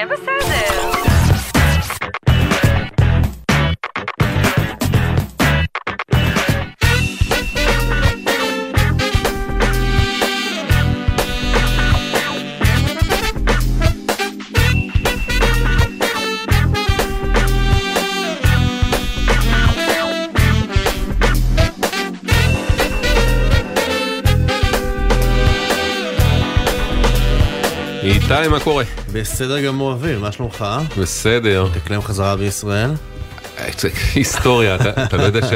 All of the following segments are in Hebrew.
יהיה בסדר. איתי, מה קורה? בסדר גמור, אוויר, מה שלומך? בסדר. תקלם חזרה בישראל? היסטוריה, אתה לא יודע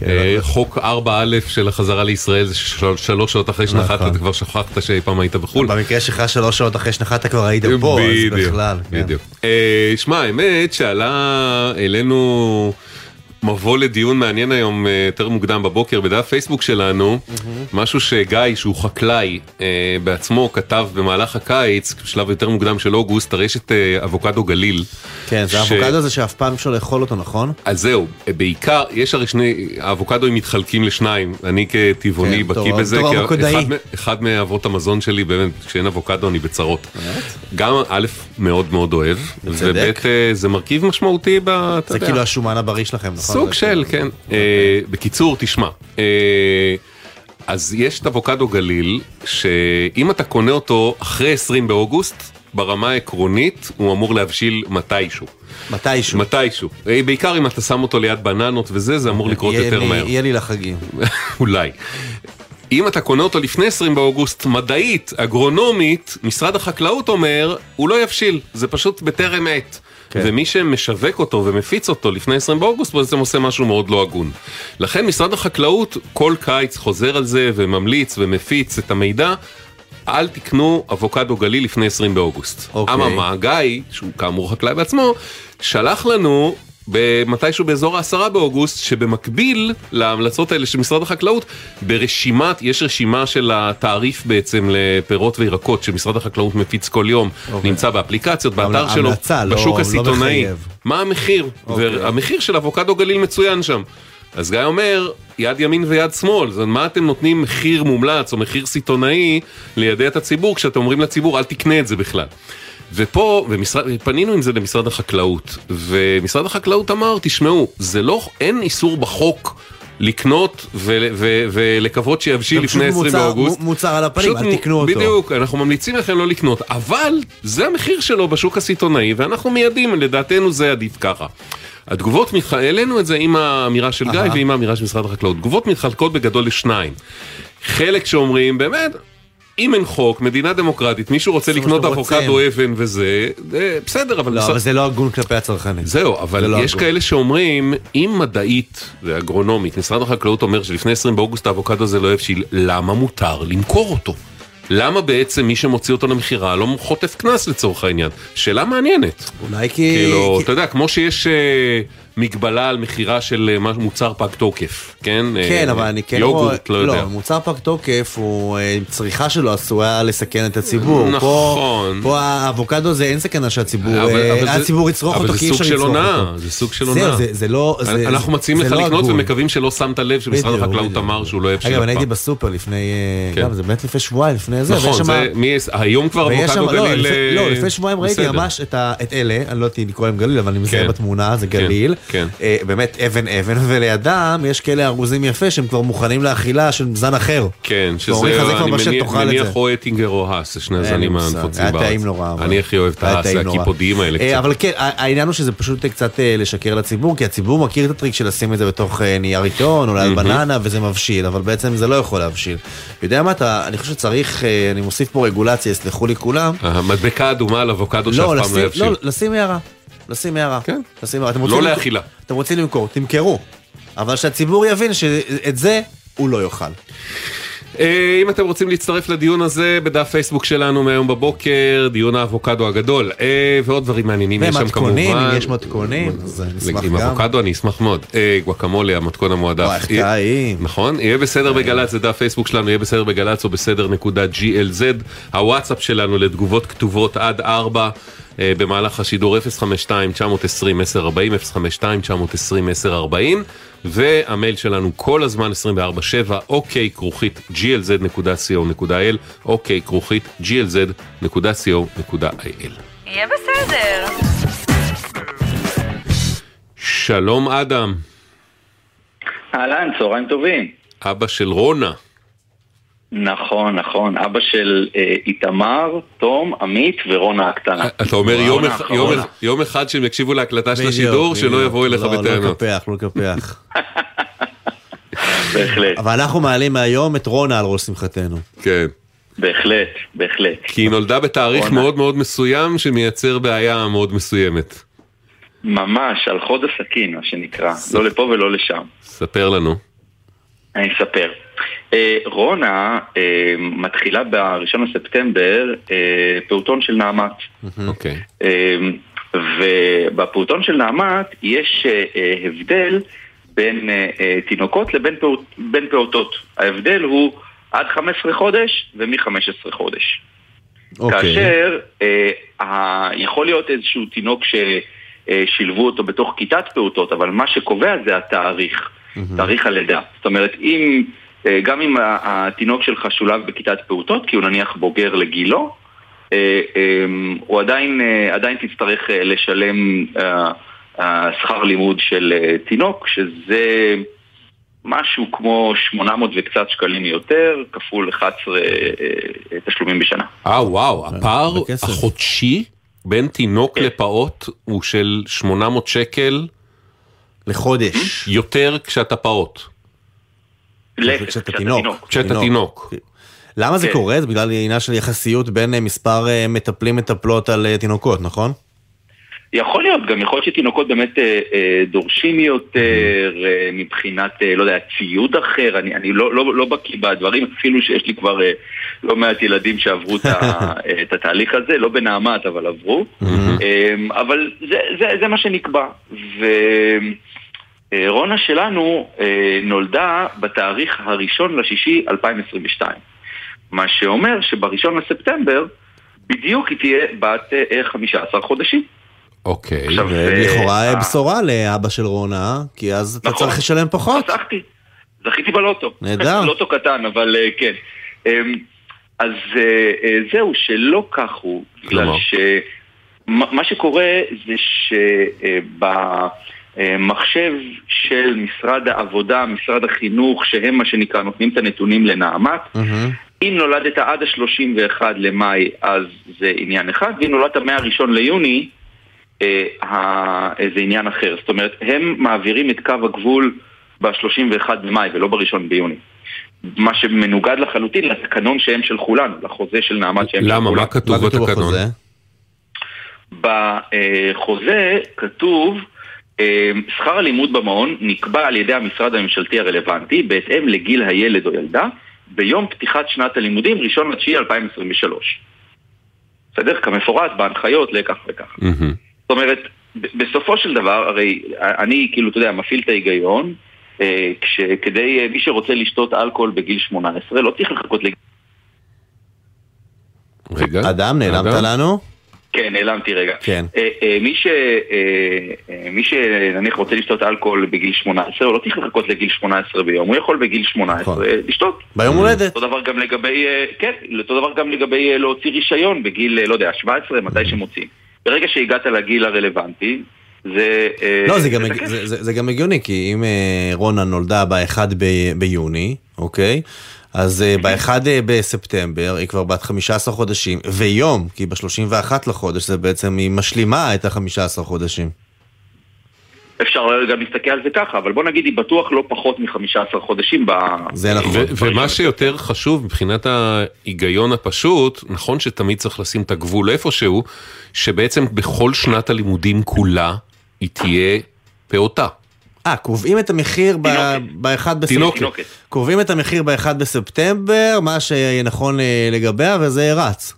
שהחוק 4א של החזרה לישראל זה 3 שעות אחרי שנחת, אתה כבר שכחת שאי פעם היית בחול. במקרה שלך 3 שעות אחרי שנחת אתה כבר היית פה, אז בכלל. בדיוק. שמע, האמת שעלה אלינו מבוא לדיון מעניין היום יותר מוקדם בבוקר בדף פייסבוק שלנו, משהו שגיא שהוא חקלאי בעצמו כתב במהלך הקיץ, בשלב יותר מוקדם של אוגוסט, הרשת אבוקדו גליל. כן, זה האבוקדו הזה שאף פעם אפשר לאכול אותו, נכון? אז זהו, בעיקר, יש הרי האבוקדוים מתחלקים לשניים, אני כטבעוני בקיא בזה, אחד מאבות המזון שלי, באמת, כשאין אבוקדו אני בצרות. גם א', מאוד מאוד אוהב, וב' זה מרכיב משמעותי. זה כאילו השומן הבריא שלכם, נכון? סוג של, כן. בקיצור, תשמע. אז יש את אבוקדו גליל, שאם אתה קונה אותו אחרי 20 באוגוסט, ברמה העקרונית, הוא אמור להבשיל מתישהו. מתישהו? מתישהו. בעיקר אם אתה שם אותו ליד בננות וזה, זה אמור לקרות יותר מהר. יהיה לי לחגים. אולי. אם אתה קונה אותו לפני 20 באוגוסט, מדעית, אגרונומית, משרד החקלאות אומר, הוא לא יבשיל. זה פשוט בטרם עת. ומי שמשווק אותו ומפיץ אותו לפני 20 באוגוסט, בעצם עושה משהו מאוד לא הגון. לכן משרד החקלאות כל קיץ חוזר על זה וממליץ ומפיץ את המידע, אל תקנו אבוקדו גליל לפני 20 באוגוסט. אממה, גיא, שהוא כאמור חקלאי בעצמו, שלח לנו במתישהו באזור ה10 באוגוסט, שבמקביל להמלצות האלה של משרד החקלאות, ברשימת, יש רשימה של התעריף בעצם לפירות וירקות, שמשרד החקלאות מפיץ כל יום, נמצא באפליקציות, באתר שלו, בשוק הסיטונאי. מה המחיר? והמחיר של אבוקדו גליל מצוין שם. אז גיא אומר, יד ימין ויד שמאל, זאת אומרת, מה אתם נותנים מחיר מומלץ, או מחיר סיטונאי, לידי את הציבור, כשאתם אומרים לציבור, אל תקנה את זה בכלל. ופה, פנינו עם זה למשרד החקלאות, ומשרד החקלאות אמר, תשמעו, זה לא, אין איסור בחוק לקנות ולקוות שיבשיל לפני 20 באוגוסט. מוצר על הפנים, אל תקנו אותו. בדיוק, אנחנו ממליצים לכם לא לקנות, אבל זה המחיר שלו בשוק הסיטונאי, ואנחנו מיידים, לדעתנו זה עדיף ככה. התגובות, העלינו את זה עם האמירה של גיא ועם האמירה של משרד החקלאות. תגובות מתחלקות בגדול לשניים. חלק שאומרים, באמת, אם אין חוק, מדינה דמוקרטית, מישהו רוצה לקנות אבוקדו אבן וזה, בסדר, אבל... לא, אבל זה לא הגון כלפי הצרכנים. זהו, אבל יש כאלה שאומרים, אם מדעית ואגרונומית, משרד החקלאות אומר שלפני 20 באוגוסט האבוקדו הזה לא הבשיל, למה מותר למכור אותו? למה בעצם מי שמוציא אותו למחירה לא חוטף כנס לצורך העניין? שאלה מעניינת. אולי כי... אתה יודע, כמו שיש מגבלה על מחירה של מוצר פג תוקף, כן? כן, אבל אני כן... יוגורט, לא יודע. לא, מוצר פג תוקף, צריכה שלו עשויה לסכן את הציבור. נכון. פה האבוקדו זה אין סכנה שהציבור יצרוך אותו, כי אי אפשר לצרוך אותו. זה סוג של עונה. זה לא... אנחנו מציעים לך לקנות ומקווים שלא שמת לב שמשרד החקלאות אמר שהוא לא אוהב שלך. אגב, אני הייתי בסופר לפני... זה באמת לפני שבועיים, לפני זה. נכון, זה... היום כבר אבוקדו גליל... לא, לפני שבועיים ראיתי ממש את אלה, אני לא יודעת לקרוא להם גליל, אבל אני מזהה בתמונה, זה גליל. באמת אבן, ולידם יש כאלה ארוזים יפה שהם כבר מוכנים לאכילה של זן אחר. כן, שזה, אני מניח או אטינגר או האס, זה שני זנים המפוצים בארץ. היה טעים נורא. אני הכי אוהב את האס, הכיפודיים האלה קצת. אבל כן, העניין הוא שזה פשוט קצת לשקר לציבור, כי הציבור מכיר את הטריק של לשים את זה בתוך נייר עיתון, אולי בננה, וזה מבשיל, אבל בעצם זה לא יכול להבשיל. יודע מה אתה, אני חושב שצריך, אני מוסיף פה רגולציה, סלחו לי כולם. המדבקה אדומה על אבוקדו שאף פעם לא יבשיל. לא, לשים הערה. לשים הערה. כן. לשים הערה. לא לאכילה. אתם רוצים למכור, תמכרו. אבל שהציבור יבין שאת זה הוא לא יאכל. אם אתם רוצים להצטרף לדיון הזה, בדף פייסבוק שלנו מהיום בבוקר, דיון האבוקדו הגדול. ועוד דברים מעניינים יש שם כמובן. ומתכונים, אם יש מתכונים, אז נשמח גם. עם אבוקדו אני אשמח מאוד. גואקמולה, המתכון המועדף. נכון? יהיה בסדר בגלץ, זה דף פייסבוק שלנו, יהיה בסדר בגלץ או בסדר.glz. הוואטסאפ שלנו לתגובות כתובות עד 4. במהלך השידור 052-920-1040, 052-920-1040, והמייל שלנו כל הזמן 24/7, ok@glz.co.il, ok@glz.co.il. יהיה בסדר. שלום אדם. אהלן, צהריים טובים. אבא של רונה. נכון, אבא של איתמר, תום, עמית ורונה הקטנה. אתה אומר יום אחד שהם יקשיבו להקלטה של השידור שלא יבואו אליך בטענות. לא לקפח. בהחלט. אבל אנחנו מעלים היום את רונה על ראש שמחתנו. כן. בהחלט. כי היא נולדה בתאריך מאוד מאוד מסוים שמייצר בעיה מאוד מסוימת. ממש, על חוד הסכין, מה שנקרא. לא לפה ולא לשם. ספר לנו. אני אספר. רונה מתחילה בראשון לספטמבר פעוטון של נעמת. אוקיי. ובפעוטון של נעמת יש הבדל בין תינוקות לבין פעוטות. ההבדל הוא עד 15 חודש ומ-15 חודש. כאשר יכול להיות איזשהו תינוק ששילבו אותו בתוך כיתת פעוטות, אבל מה שקובע זה התאריך, תאריך הלידה. זאת אומרת, גם אם התינוק שלך שולב בכיתת פעוטות, כי הוא נניח בוגר לגילו, הוא עדיין תצטרך לשלם שכר לימוד של תינוק, שזה משהו כמו 800 וקצת שקלים יותר, כפול 11 תשלומים בשנה. וואו, הפער החודשי בין תינוק לפעות הוא של 800 שקל לחודש. יותר כשאתה פעות. כשאתה תינוק. למה זה קורה? בגלל העניין של יחסיות בין מספר מטפלות על תינוקות, נכון? יכול להיות, גם יכול להיות שתינוקות באמת דורשים יותר מבחינת, לא יודע, ציוד אחר, אני לא בקיא בדברים, אפילו שיש לי כבר לא מעט ילדים שעברו את התהליך הזה, לא בנעמת, אבל עברו, אבל זה מה שנקבע, ורונה שלנו נולדה בתאריך 1/6/2022, מה שאומר שב1 לספטמבר בדיוק היא תהיה בת 15 חודשים. אוקיי, ולכאורה בשורה לאבא של רונה, כי אז אתה צריך לשלם פחות. זכיתי בלוטו. נהדר. לוטו קטן, אבל כן. אז זהו, שלא כך הוא. מה שקורה זה שבמחשב של משרד העבודה, משרד החינוך, שהם מה שנקרא, נותנים את הנתונים לנעמת, אם נולדת עד 31 למאי, אז זה עניין אחד, ואם נולדת 1 ליוני, זה עניין אחר. זאת אומרת, הם מעבירים את קו הגבול ב-31 במאי ולא ב-1 ביוני. מה שמנוגד לחלוטין לתקנון שהם של חולן, לחוזה של נעמת שהם של חולן. למה? מה כתוב בתקנון? בחוזה כתוב שכר הלימוד במעון נקבע על ידי המשרד הממשלתי הרלוונטי בהתאם לגיל הילד או ילדה ביום פתיחת שנת הלימודים 1/9/2023. בסדר? כמפורט בהנחיות לכך וכך. זאת אומרת, בסופו של דבר, הרי אני כאילו, אתה יודע, מפעיל את ההיגיון, כדי מי שרוצה לשתות אלכוהול בגיל 18, לא צריך לחכות לגיל. רגע. אדם, נעלמת לנו? כן, נעלמתי רגע. כן. מי שנניח רוצה לשתות אלכוהול בגיל 18, הוא לא צריך לחכות לגיל 18 ביום, הוא יכול בגיל 18 לשתות. ביום הולדת. אותו דבר גם לגבי, כן, אותו דבר גם לגבי להוציא רישיון בגיל, לא יודע, 17, מתי שמוצאים. ברגע שהגעת לגיל הרלוונטי, זה... לא, זה גם הגיוני, כי אם רונה נולדה ב1 ביוני, אוקיי? אז ב1 בספטמבר היא כבר בת 15 חודשים, ויום, כי ב31 לחודש, זה בעצם היא משלימה את ה15 חודשים. אפשר גם להסתכל על זה ככה, אבל בוא נגיד, היא בטוח לא פחות מ15 חודשים. זה נכון. ומה שיותר חשוב, מבחינת ההיגיון הפשוט, נכון שתמיד צריך לשים את הגבול איפשהו, שבעצם בכל שנת הלימודים כולה, היא תהיה פעוטה. קובעים את המחיר ב-1 בספטמבר. קובעים את המחיר ב-1 בספטמבר, מה שנכון לגביה, וזה רץ.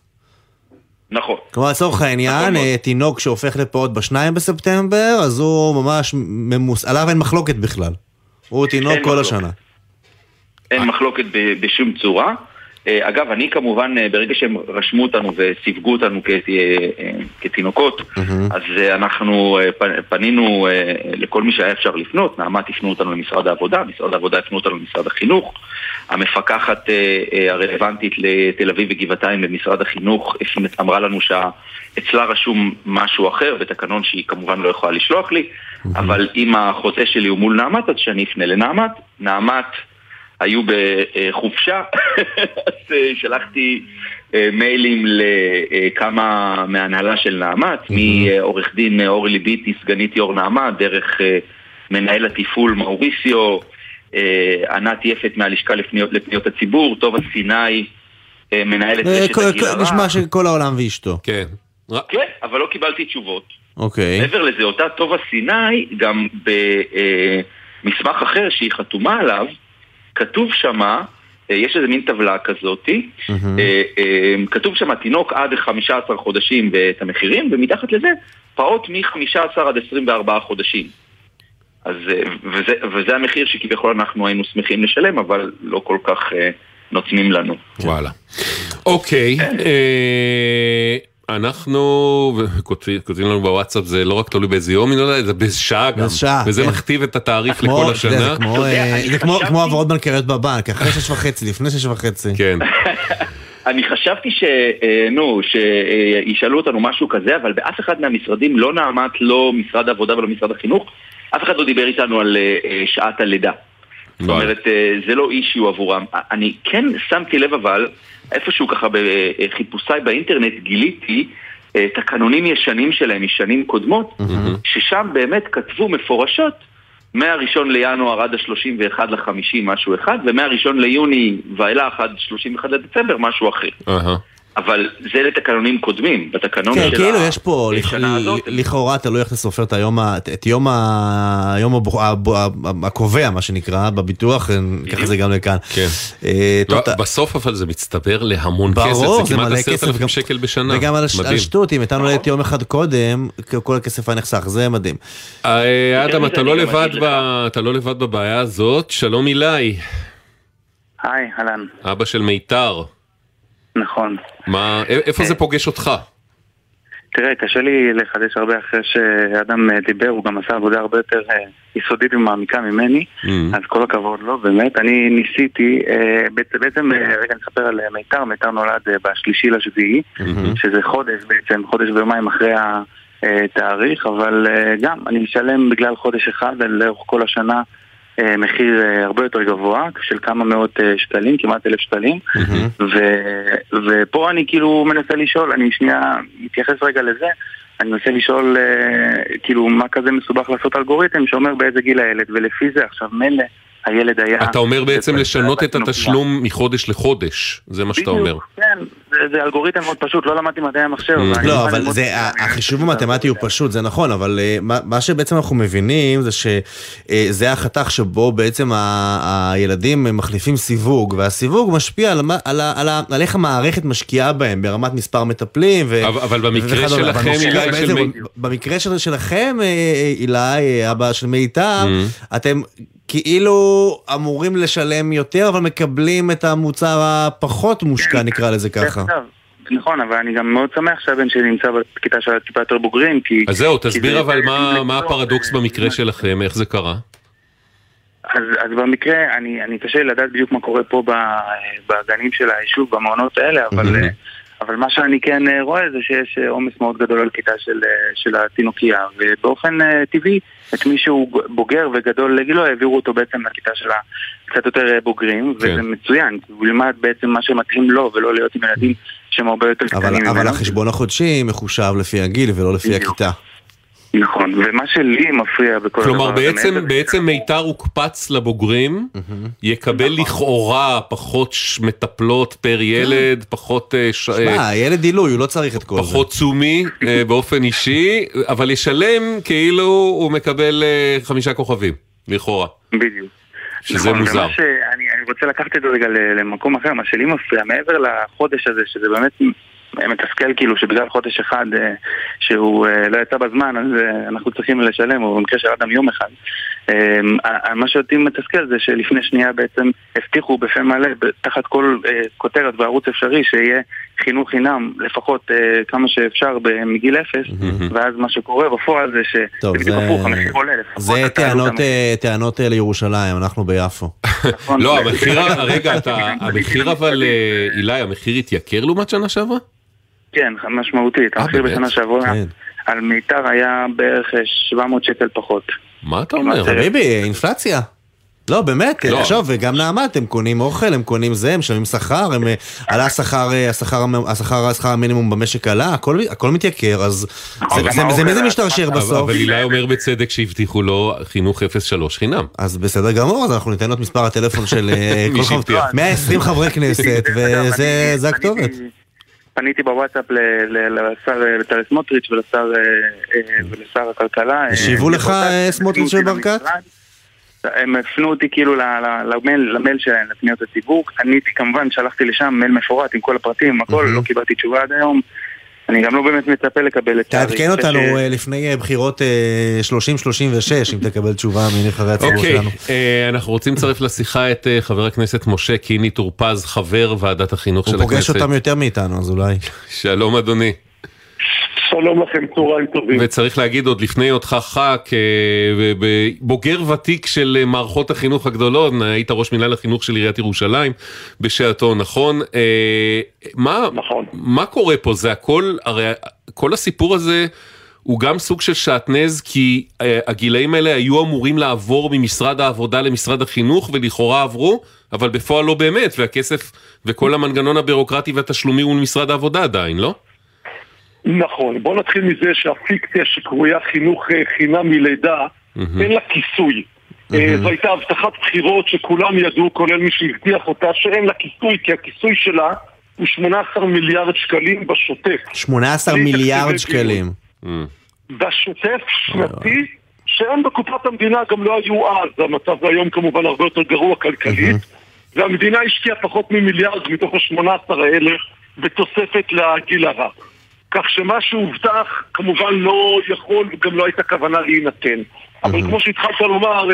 נכון. כלומר, לצורך העניין, תינוק שהופך לפעות ב2 בספטמבר, אז הוא ממש ממוס, עליו אין מחלוקת בכלל. הוא תינוק כל השנה. אין מחלוקת בשום צורה, אגב, אני כמובן, ברגע שהם רשמו אותנו וסיווגו אותנו כתינוקות, אז אנחנו פנינו לכל מי שהיה אפשר לפנות. נעמת הפנו אותנו למשרד העבודה, משרד העבודה הפנו אותנו למשרד החינוך. המפקחת הרלוונטית לתל אביב וגבעתיים במשרד החינוך אמרה לנו שאצלה רשום משהו אחר בתקנון שהיא כמובן לא יכולה לשלוח לי, אבל אם החוזה שלי הוא מול נעמת, אז שאני אפנה לנעמת. נעמת היו בחופשה, אז שלחתי מיילים לכמה מהנהלה של נעמת, מעורך דין אורי ליביטי, סגנית יור נעמת, דרך מנהל התפעול מאוריסיו, ענת יפת מהלשכה לפניות הציבור, טובה סיני, מנהלת רשת הגיל הרע. נשמע שכל העולם ואשתו. כן, אבל לא קיבלתי תשובות. אוקיי. מעבר לזה, אותה טובה סיני, גם במסמך אחר שהיא חתומה עליו, כתוב שמה, יש איזה מין טבלה כזאת, כתוב שמה תינוק עד 15 חודשים ואת המחירים, ומתחת לזה פעוט מ-15 עד 24 חודשים. אז, וזה המחיר שכביכול אנחנו היינו שמחים לשלם, אבל לא כל כך נותנים לנו. וואלה. אוקיי, אנחנו, כותבים לנו בוואטסאפ, זה לא רק תלוי באיזה יום, זה בשעה גם, וזה מכתיב את התאריך לכל השנה. זה כמו עברות בנקריות בבנק, אחרי 6:30, לפני 6:30. כן. אני חשבתי שישאלו אותנו משהו כזה, אבל באף אחד מהמשרדים לא נעמת, לא משרד העבודה ולא משרד החינוך, אף אחד לא דיבר איתנו על שעת הלידה. זאת אומרת, זה לא אישיו עבורם. אני כן שמתי לב, אבל איפשהו ככה בחיפושיי באינטרנט גיליתי תקנונים ישנים שלהם, ישנים קודמות, ששם באמת כתבו מפורשות מהראשון לינואר עד ה-31/5 משהו אחד, ומהראשון ליוני ואילך עד 31 לדצמבר משהו אחר. אבל זה לתקנונים קודמים, בתקנון של כאילו יש פה לכאורה אתה לא הולך לסופר את יום הקובע מה שנקרא בביטוח, ככה זה גם לכאן בסוף, אבל זה מצטבר להמון כסף, זה כמעט 10,000 שקל בשנה, וגם על השטות, אם איתנו את יום אחד קודם כל הכסף היה נחסך, זה מדהים. אדם, אתה לא לבד בבעיה הזאת. שלום אילי. היי, הלן. אבא של מיתר. נכון. איפה זה פוגש אותך? תראה, קשה לי לחדש הרבה אחרי שאדם דיבר, הוא גם עשה עבודה הרבה יותר יסודית ומעמיקה ממני, אז כל הכבוד לו, באמת. אני ניסיתי, בעצם, רגע נספר על מיתר, מיתר נולד ב3.7, שזה חודש בעצם, חודש ויומיים אחרי התאריך, אבל גם אני משלם בגלל חודש אחד, ולאורך כל השנה, מחיר הרבה יותר גבוה של כמה מאות שקלים, כמעט 1,000 שקלים. ופה אני כאילו מנסה לשאול, אני שנייה מתייחס רגע לזה, אני מנסה לשאול כאילו מה כזה מסובך לעשות אלגוריתם שאומר באיזה גיל הילד, ולפי זה עכשיו מלא הילד היה... אתה אומר בעצם לשנות את התשלום מחודש לחודש, זה מה שאתה אומר. כן, זה אלגוריתם מאוד פשוט, לא למדתי מדעי המחשב. לא, אבל החישוב המתמטי הוא פשוט, זה נכון, אבל מה שבעצם אנחנו מבינים זה שזה החתך שבו בעצם הילדים מחליפים סיווג, והסיווג משפיע על איך המערכת משקיעה בהם, ברמת מספר מטפלים. אבל במקרה שלכם, אילי, אבא של מיתר, אתם... כאילו אמורים לשלם יותר, אבל מקבלים את המוצר הפחות מושקע, נקרא לזה ככה. נכון, אבל אני גם מאוד שמח שהבן שלי נמצא בכיתה של הטיפה יותר בוגרים. אז זהו, תסביר אבל מה הפרדוקס במקרה שלכם, איך זה קרה? אז במקרה, אני קשה לדעת בדיוק מה קורה פה בגנים של היישוב, במעונות האלה, אבל מה שאני כן רואה זה שיש עומס מאוד גדול על כיתה של התינוקייה, ובאופן טבעי, את מי שהוא בוגר וגדול לגילו, העבירו אותו בעצם לכיתה שלה קצת יותר בוגרים, וזה מצוין, הוא למד בעצם מה שמתאים לו, ולא להיות עם ילדים שהם הרבה יותר קטנים. אבל החשבון החודשי מחושב לפי הגיל, ולא לפי הכיתה. נכון, ומה שלי מפריע בכל הדבר... כלומר, בעצם מיתר הוקפץ לבוגרים, יקבל לכאורה פחות מטפלות פר ילד, פחות... מה, ילד דילוי, הוא לא צריך את כל זה. פחות צומי באופן אישי, אבל ישלם כאילו הוא מקבל 5 כוכבים, לכאורה. בדיוק. שזה מוזר. אני רוצה לקחת את זה רגע למקום אחר, מה שלי מפריע מעבר לחודש הזה, שזה באמת... מתסכל כאילו שבגלל חודש אחד שהוא לא יצא בזמן, אז אנחנו צריכים לשלם, או במקרה של אדם יום אחד. מה שאותי מתסכל זה שלפני שנייה בעצם הבטיחו בפה מלא, תחת כל כותרת וערוץ אפשרי, שיהיה חינוך חינם לפחות כמה שאפשר מגיל אפס, ואז מה שקורה בפועל זה שבדיוק הפוך, המחיר עולה. זה טענות לירושלים, אנחנו ביפו. לא, המחיר אבל, אילי, המחיר התייקר לעומת שנה שעברה? כן, משמעותית. המחיר בשנה שעברה על מיתר היה בערך 700 שקל פחות. מה אתה אומר? חביבי, אינפלציה. לא, באמת, עכשיו, וגם נעמת, הם קונים אוכל, הם קונים זה, הם שמים שכר, עלה השכר המינימום במשק עלה, הכל מתייקר, אז זה מזה משתרשר בסוף. אבל אילי אומר בצדק שהבטיחו לו חינוך 0-3 חינם. אז בסדר גמור, אז אנחנו ניתן לו את מספר הטלפון של 120 חברי כנסת, וזה הכתובת. פניתי בוואטסאפ לשר סמוטריץ' ולשר הכלכלה. השיבו לך סמוטריץ' וברקת? הם הפנו אותי כאילו למייל שלהם, לפניות הציבור. אני כמובן שלחתי לשם מייל מפורט עם כל הפרטים, הכל, לא קיבלתי תשובה עד היום. אני גם לא באמת מצפה לקבל את תאריך. תעדכן אותנו לפני בחירות 30-36, אם תקבל תשובה מנבחרי הציבור שלנו. אנחנו רוצים לצרף לשיחה את חבר הכנסת משה קיני טורפז, חבר ועדת החינוך של הכנסת. הוא פוגש אותם יותר מאיתנו, אז אולי. שלום אדוני. שלום לכם, צהריים טובים. וצריך להגיד עוד לפני אותך ח"כ, בוגר ותיק של מערכות החינוך הגדולות, היית ראש מינהל החינוך של עיריית ירושלים בשעתו, נכון? נכון. מה קורה פה? זה הכל, הרי כל הסיפור הזה הוא גם סוג של שעטנז, כי הגילאים האלה היו אמורים לעבור ממשרד העבודה למשרד החינוך, ולכאורה עברו, אבל בפועל לא באמת, והכסף וכל המנגנון הבירוקרטי והתשלומי הוא למשרד העבודה עדיין, לא? נכון, בואו נתחיל מזה שהפיקציה שקרויה חינוך חינם מלידה אין לה כיסוי. זו הייתה הבטחת בחירות שכולם ידעו, כולל מי שהבטיח אותה, שאין לה כיסוי, כי הכיסוי שלה הוא 18 מיליארד שקלים בשוטף. 18 מיליארד שקלים בשוטף שנתי שאין בקופת המדינה, גם לא היו אז. המצב היום כמובן הרבה יותר גרוע כלכלית, והמדינה השקיעה פחות ממיליארד מתוך ה-18 האלה בתוספת לגיל הרע, כך שמה שהובטח כמובן לא יכול, וגם לא הייתה כוונה להינתן. אבל כמו שהתחלת לומר,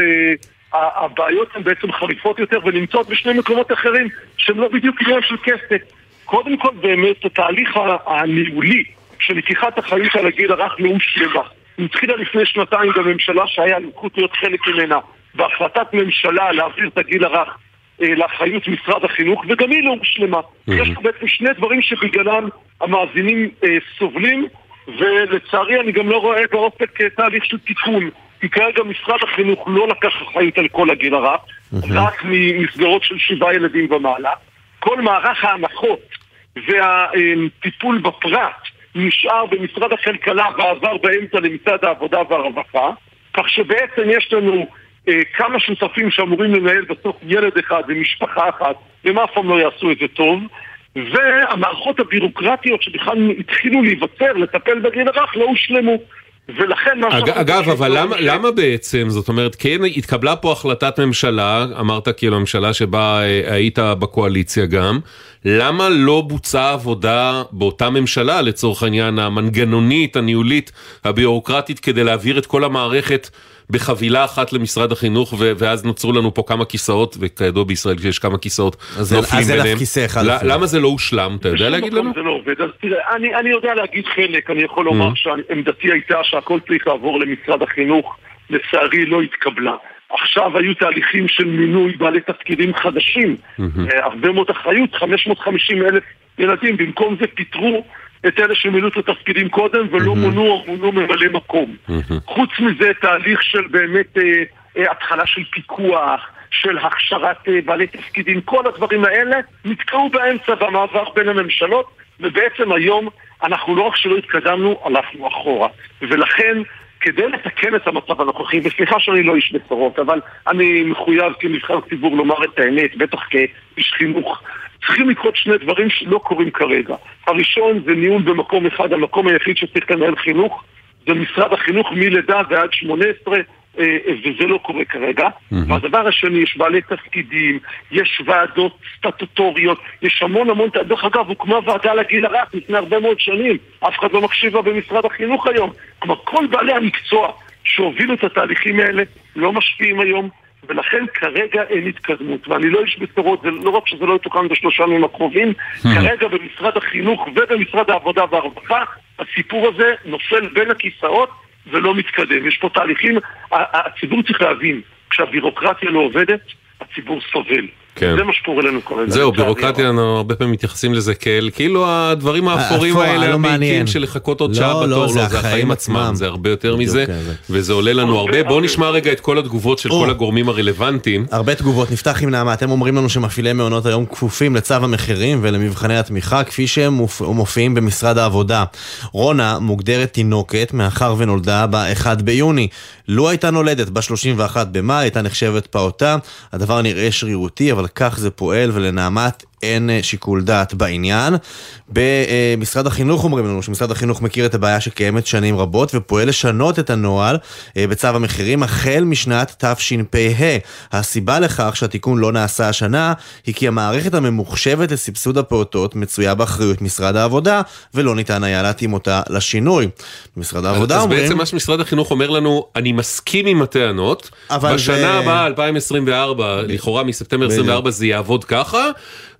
הבעיות הן בעצם חריפות יותר, ונמצאות בשני מקומות אחרים, שהם לא בדיוק עניין של כסף. קודם כל באמת, התהליך הניהולי של לקיחת החיים על הגיל הרך נאום שלמה. התחילה לפני שנתיים בממשלה שהיה לוקחות להיות חלק ממנה, בהחלטת ממשלה להעביר את הגיל הרך לאחריות משרד החינוך, וגם היא לא הושלמה. יש בעצם שני דברים שבגללם המאזינים סובלים, ולצערי אני גם לא רואה את האופק כתהליך של תיקון, כי כרגע משרד החינוך לא לקח אחריות על כל הגיל הרע, רק ממסגרות של 7 ילדים ומעלה. כל מערך ההנחות והטיפול בפרט נשאר במשרד הכלכלה ועבר באמצע למשרד העבודה והרווחה, כך שבעצם יש לנו כמה שותפים שאמורים לנהל בסוף ילד אחד ומשפחה אחת, ומה אף פעם לא יעשו את זה טוב. והמערכות הבירוקרטיות שבכלל התחילו להיווצר לטפל בגיל הרך לא הושלמו, ולכן אגב, אבל למה בעצם, זאת אומרת, כן התקבלה פה החלטת ממשלה, אמרת כאילו הממשלה שבה היית בקואליציה גם, למה לא בוצעה עבודה באותה ממשלה לצורך העניין המנגנונית, הניהולית, הבירוקרטית, כדי להעביר את כל המערכת בחבילה אחת למשרד החינוך, ואז נוצרו לנו פה כמה כיסאות, וכידוע בישראל שיש כמה כיסאות נופלים ביניהם. למה זה לא הושלם? אתה יודע להגיד לנו? אני יודע להגיד חלק, אני יכול לומר שעמדתי הייתה שהכל צריך לעבור למשרד החינוך, לצערי לא התקבלה. עכשיו היו תהליכים של מינוי בעלי תפקידים חדשים, הרבה מאוד אחריות, 550,000 ילדים, במקום זה פיתרו את אלה שמילאו את התפקידים קודם ולא מונו ממלא מקום. חוץ מזה תהליך של באמת התחלה של פיקוח, של הכשרת בעלי תפקידים, כל הדברים האלה נתקעו באמצע במעבר בין הממשלות, ובעצם היום אנחנו לא רק שלא התקדמנו, הלכנו אחורה. ולכן כדי לתקן את המצב הנוכחי, וסליחה שאני לא איש בשורות, אבל אני מחויב כנבחר ציבור לומר את האמת, בטח כאיש חינוך, צריכים לקרות שני דברים שלא קורים כרגע. הראשון זה ניהול במקום אחד, המקום היחיד שצריך לנהל חינוך, זה משרד החינוך מלידה ועד 18, וזה לא קורה כרגע. והדבר השני, יש בעלי תפקידים, יש ועדות סטטוטוריות, יש המון המון, דרך אגב, הוקמה ועדה לגיל הרך לפני הרבה מאוד שנים, אף אחד לא מקשיבה במשרד החינוך היום. כמו כל בעלי המקצוע שהובילו את התהליכים האלה, לא משפיעים היום, ולכן כרגע אין התקדמות. ואני לא איש בשורות, לא רק שזה לא יתוקן ב3 ימים הקרובים, כרגע במשרד החינוך ובמשרד העבודה והרווחה, הסיפור הזה נופל בין הכיסאות ולא מתקדם. יש פה תהליכים, הציבור צריך להבין, כשהבירוקרטיה לא עובדת, הציבור סובל. זה מה שקורה לנו כרגע. זהו, בירוקרטיה, אנחנו הרבה פעמים מתייחסים לזה כאל, כאילו הדברים האפורים האלה, המעיקים של לחכות עוד שעה בתור, לא, זה החיים עצמם, זה הרבה יותר מזה, וזה עולה לנו הרבה. בואו נשמע רגע את כל התגובות של כל הגורמים הרלוונטיים. הרבה תגובות, נפתח עם נעמה, אתם אומרים לנו שמפעילי מעונות היום כפופים לצו המחירים ולמבחני התמיכה, כפי שהם מופיעים במשרד העבודה. רונה מוגדרת תינוקת, מאחר ונולדה ב-1 ביוני. לו הייתה נולדת ב-31 במאי, הייתה נחשבת פעוטה. הדבר נראה שרירותי, אבל כך זה פועל, ולנעמת אין שיקול דעת בעניין. במשרד החינוך אומרים לנו שמשרד החינוך מכיר את הבעיה שקיימת שנים רבות ופועל לשנות את הנוהל בצו המחירים החל משנת תשפ"ה. הסיבה לכך שהתיקון לא נעשה השנה היא כי המערכת הממוחשבת לסבסוד הפעוטות מצויה באחריות משרד העבודה ולא ניתן היה להתאים אותה לשינוי. משרד העבודה אומרים... אז בעצם מה שמשרד החינוך אומר לנו, אני מסכים עם הטענות, בשנה הבאה 2024, לכאורה מספטמבר 24 זה יעבוד ככה,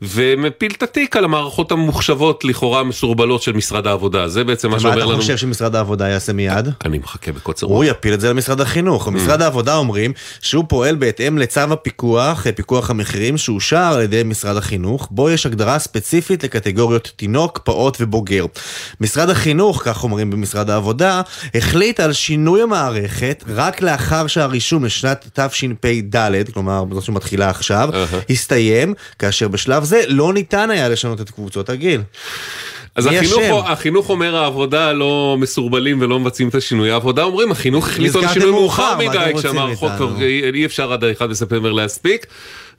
ומפיל תתיק על המערכות המוחשבות לכאורה מסורבלות של משרד העבודה. זה בעצם מה שאומר לנו... מה אתה חושב שמשרד העבודה יעשה מיד? אני מחכה בקוצר. הוא יפיל את זה למשרד החינוך. משרד העבודה אומרים שהוא פועל בהתאם לצו הפיקוח, פיקוח המחירים שאושר על ידי משרד החינוך, בו יש הגדרה ספציפית לקטגוריות תינוק, פעוט ובוגר. משרד החינוך, כך אומרים במשרד העבודה, החליט על שינוי המערכת רק לאחר שהרישום לשנת תשפ"ד, כלומר זאת שמתחילה עכשיו, הסתיים, כאשר בשלב זה לא ניתן היה לשנות את קבוצות הגיל. אז החינוך אומר, העבודה לא מסורבלים ולא מבצעים את השינוי. העבודה אומרים, החינוך החליטו על שינוי מאוחר מדי, כשהמערכות אי אפשר עד ה-1 בספטמבר להספיק,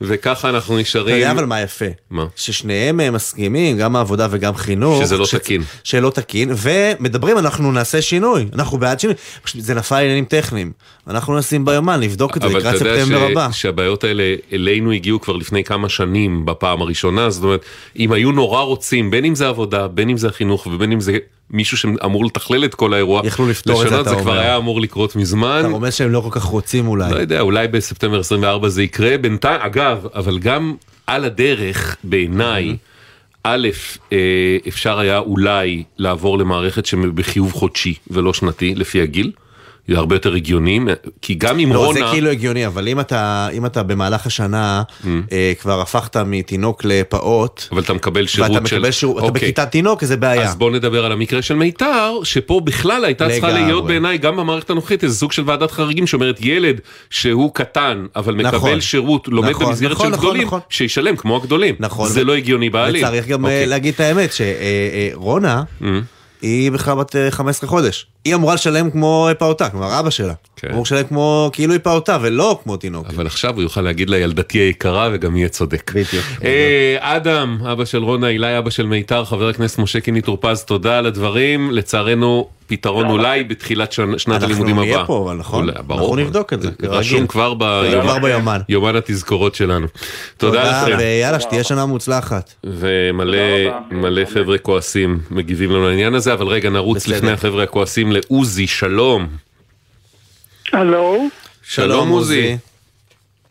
וככה אנחנו נשארים... אתה יודע אבל מה יפה? מה? ששניהם מסכימים, גם העבודה וגם חינוך. שזה לא תקין. שלא תקין, ומדברים, אנחנו נעשה שינוי, אנחנו בעד שינוי. זה נפל עניינים טכניים. אנחנו נשים ביומן, נבדוק את זה, לקראת ספטמבר הבא. אבל אתה יודע שהבעיות האלה אלינו הגיעו כבר לפני כמה שנים בפעם הראשונה, זאת אומרת, אם היו נורא רוצים, בין אם זה עבודה, בין אם זה החינוך, ובין אם זה... מישהו שאמור לתכלל את כל האירוע. יכלו לפתור את זה, אתה אומר. זה כבר היה אמור לקרות מזמן. אתה אומר שהם לא כל כך רוצים אולי. לא יודע, אולי בספטמבר 24 זה יקרה. בינתיים, אגב, אבל גם על הדרך, בעיניי, א', אפשר היה אולי לעבור למערכת שבחיוב חודשי ולא שנתי, לפי הגיל. זה הרבה יותר הגיוני, כי גם אם רונה... לא, זה כאילו הגיוני, אבל אם אתה במהלך השנה כבר הפכת מתינוק לפעות... אבל אתה מקבל שירות של... ואתה מקבל שירות, אתה בכיתת תינוק, זה בעיה. אז בואו נדבר על המקרה של מיתר, שפה בכלל הייתה צריכה להיות בעיניי, גם במערכת הנוכחית, איזה סוג של ועדת חריגים, שאומרת ילד שהוא קטן, אבל מקבל שירות, לומד במסגרת של גדולים, שישלם כמו הגדולים. זה לא הגיוני בעליל. וצריך גם להגיד את האמת, שרונה היא בכלל בת 15 חודש. היא אמורה לשלם כמו פעוטה, כלומר אבא שלה. כן. אמור לשלם כמו, כאילו היא פעוטה, ולא כמו תינוק. אבל עכשיו הוא יוכל להגיד לילדתי היקרה, וגם יהיה צודק. בדיוק. אדם, אבא של רונה, אילי, אבא של מיתר, חבר הכנסת משה קיני טורפז, תודה על הדברים. לצערנו, פתרון אולי בתחילת שנת הלימודים הבא. אנחנו נהיה פה, נכון? אנחנו נבדוק את זה. רשום כבר ביומן. יומן התזכורות שלנו. תודה לכם. ויאללה, שתהיה שנה מוצלחת. ומלא חבר'ה כועסים מגיבים לנו לעניין הזה, אבל רגע נרוץ לפני החבר'ה הכועסים לעוזי, שלום. הלו. שלום עוזי.